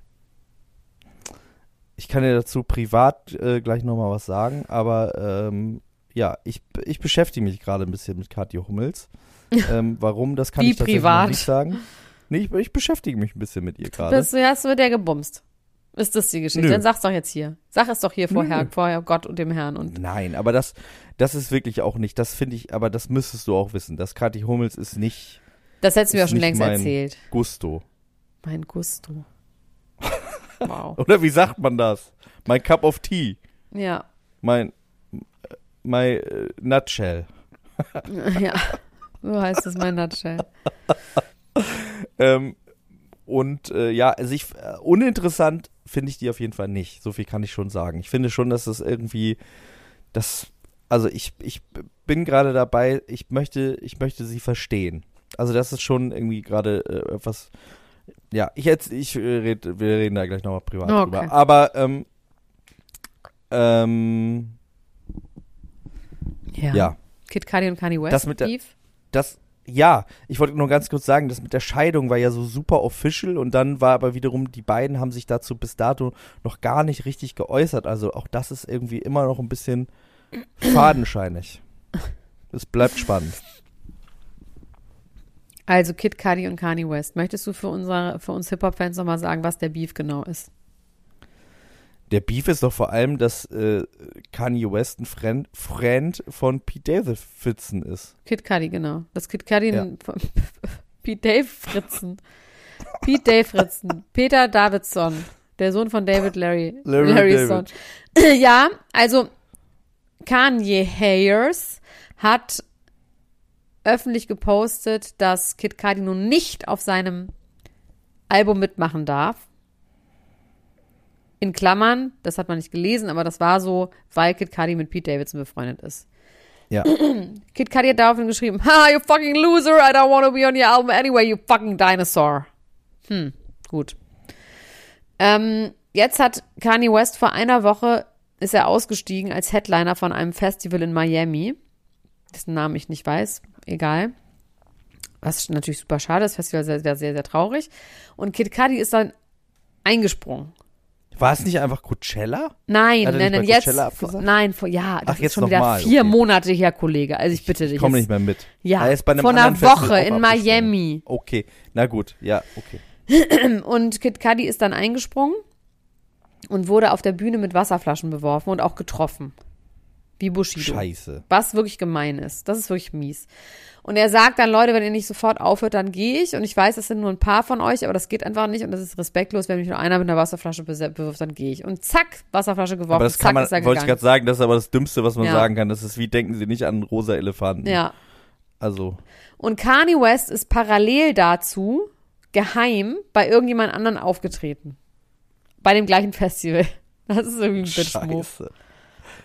Ich kann dir dazu privat äh, gleich nochmal was sagen, aber ähm, ja, ich, ich beschäftige mich gerade ein bisschen mit Kathi Hummels. Ähm, warum, das kann Wie ich tatsächlich privat. nicht sagen. Nee, ich, ich beschäftige mich ein bisschen mit ihr gerade. Du hast mit der gebumst. Ist das die Geschichte? Nö. Dann sag's doch jetzt hier. Sag es doch hier vorher, Nö. vorher Gott und dem Herrn. Und Nein, aber das, das ist wirklich auch nicht, das finde ich, aber das müsstest du auch wissen, dass Kathi Hummels ist nicht Das hättest du mir auch schon längst mein erzählt. Gusto. Mein Gusto. Wow. Oder wie sagt man das? Mein Cup of Tea. Ja. Mein, my uh, Nutshell. Ja, so heißt es, mein Nutshell. ähm, und äh, ja, also ich, äh, uninteressant finde ich die auf jeden Fall nicht. So viel kann ich schon sagen. Ich finde schon, dass das irgendwie, das, also ich, ich bin gerade dabei, ich möchte, ich möchte sie verstehen. Also das ist schon irgendwie gerade äh, etwas. Ja, ich jetzt, ich red, wir reden da gleich nochmal privat okay. drüber. Aber ähm, ähm, ja. ja. Kid Cudi und Kanye West. Das mit der, das, ja, ich wollte nur ganz kurz sagen, das mit der Scheidung war ja so super official und dann war aber wiederum, die beiden haben sich dazu bis dato noch gar nicht richtig geäußert. Also auch das ist irgendwie immer noch ein bisschen fadenscheinig. Es bleibt spannend. Also Kid Cudi und Kanye West. Möchtest du für, unsere, für uns Hip-Hop-Fans nochmal sagen, was der Beef genau ist? Der Beef ist doch vor allem, dass äh, Kanye West ein Friend, Friend von Pete Davidson ist. Kid Cudi, genau. Das Kid Cudi ja. von Pete Davidson. Pete Davidson. Peter Davidson. Der Sohn von David Larry. Larry Larryson. David. Ja, also Kanye Hayers hat öffentlich gepostet, dass Kid Cudi nun nicht auf seinem Album mitmachen darf. In Klammern, das hat man nicht gelesen, aber das war so, weil Kid Cudi mit Pete Davidson befreundet ist. Ja. Kid Cudi hat daraufhin geschrieben, ha, you fucking loser, I don't want to be on your album anyway, you fucking dinosaur. Hm, gut. Ähm, jetzt hat Kanye West vor einer Woche, ist er ausgestiegen als Headliner von einem Festival in Miami, dessen Namen ich nicht weiß, egal. Was natürlich super schade ist, das Festival wäre sehr, sehr, sehr traurig. Und Kid Cudi ist dann eingesprungen. War es nicht einfach Coachella? Nein, nein, nein, jetzt, vor, nein, vor, ja, das Ach, ist schon wieder mal. vier okay. Monate her, Kollege, also ich bitte dich. Ich komme nicht mehr mit. Ja, er ist bei einem vor einer Woche in Miami. Okay, na gut, ja, okay. Und Kid Cudi ist dann eingesprungen und wurde auf der Bühne mit Wasserflaschen beworfen und auch getroffen. Wie Bushido. Scheiße. Was wirklich gemein ist. Das ist wirklich mies. Und er sagt dann, Leute, wenn ihr nicht sofort aufhört, dann gehe ich. Und ich weiß, das sind nur ein paar von euch, aber das geht einfach nicht. Und das ist respektlos, wenn mich nur einer mit einer Wasserflasche bewirft, dann gehe ich. Und zack, Wasserflasche geworfen, aber das zack, kann man, ist er gegangen. Wollte ich gerade sagen, das ist aber das Dümmste, was man ja. sagen kann. Das ist wie, denken Sie nicht an rosa Elefanten. Ja. Also. Und Kanye West ist parallel dazu geheim bei irgendjemand anderen aufgetreten. Bei dem gleichen Festival. Das ist irgendwie ein Bitch-Move.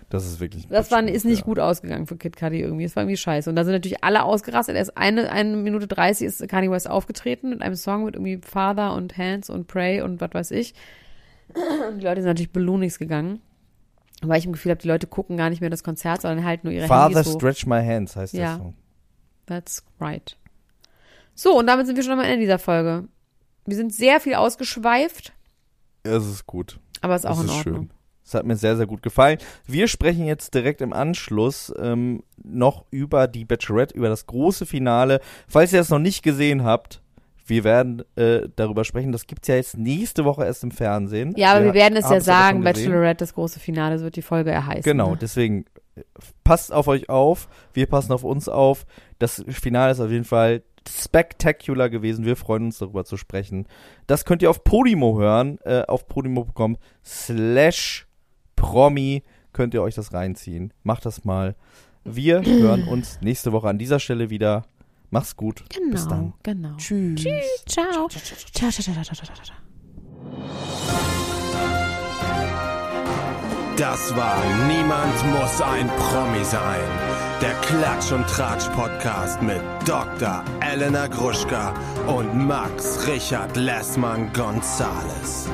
Das ist wirklich. Das war, ist nicht ja. gut ausgegangen für Kid Cudi irgendwie. Das war irgendwie scheiße. Und da sind natürlich alle ausgerastet. Erst eine, eine Minute dreißig ist Kanye West aufgetreten mit einem Song mit irgendwie Father und Hands und Pray und was weiß ich. Und die Leute sind natürlich belohnungs gegangen. Weil ich im Gefühl habe, die Leute gucken gar nicht mehr das Konzert, sondern halten nur ihre Father Handys hoch. Father Stretch My Hands heißt ja. der Song. That's right. So, und damit sind wir schon am Ende dieser Folge. Wir sind sehr viel ausgeschweift. Es ist gut. Aber es ist auch es in ist Ordnung. Schön. Das hat mir sehr, sehr gut gefallen. Wir sprechen jetzt direkt im Anschluss ähm, noch über die Bachelorette, über das große Finale. Falls ihr das noch nicht gesehen habt, wir werden äh, darüber sprechen. Das gibt es ja jetzt nächste Woche erst im Fernsehen. Ja, aber wir, wir werden es ja sagen, Bachelorette, das große Finale, so wird die Folge ja heißen. Genau, ne? Deswegen passt auf euch auf, wir passen auf uns auf. Das Finale ist auf jeden Fall spektakulär gewesen. Wir freuen uns, darüber zu sprechen. Das könnt ihr auf Podimo hören, äh, auf podimo.com slash Promi könnt ihr euch das reinziehen. Macht das mal. Wir hören uns nächste Woche an dieser Stelle wieder. Mach's gut. Genau, bis dann. Genau. Tschüss. Tschüss. Ciao. Ciao, ciao, ciao, ciao, ciao, ciao. Das war Niemand muss ein Promi sein. Der Klatsch- und Tratsch-Podcast mit Doktor Elena Gruschka und Max Richard Lessmann Gonzales.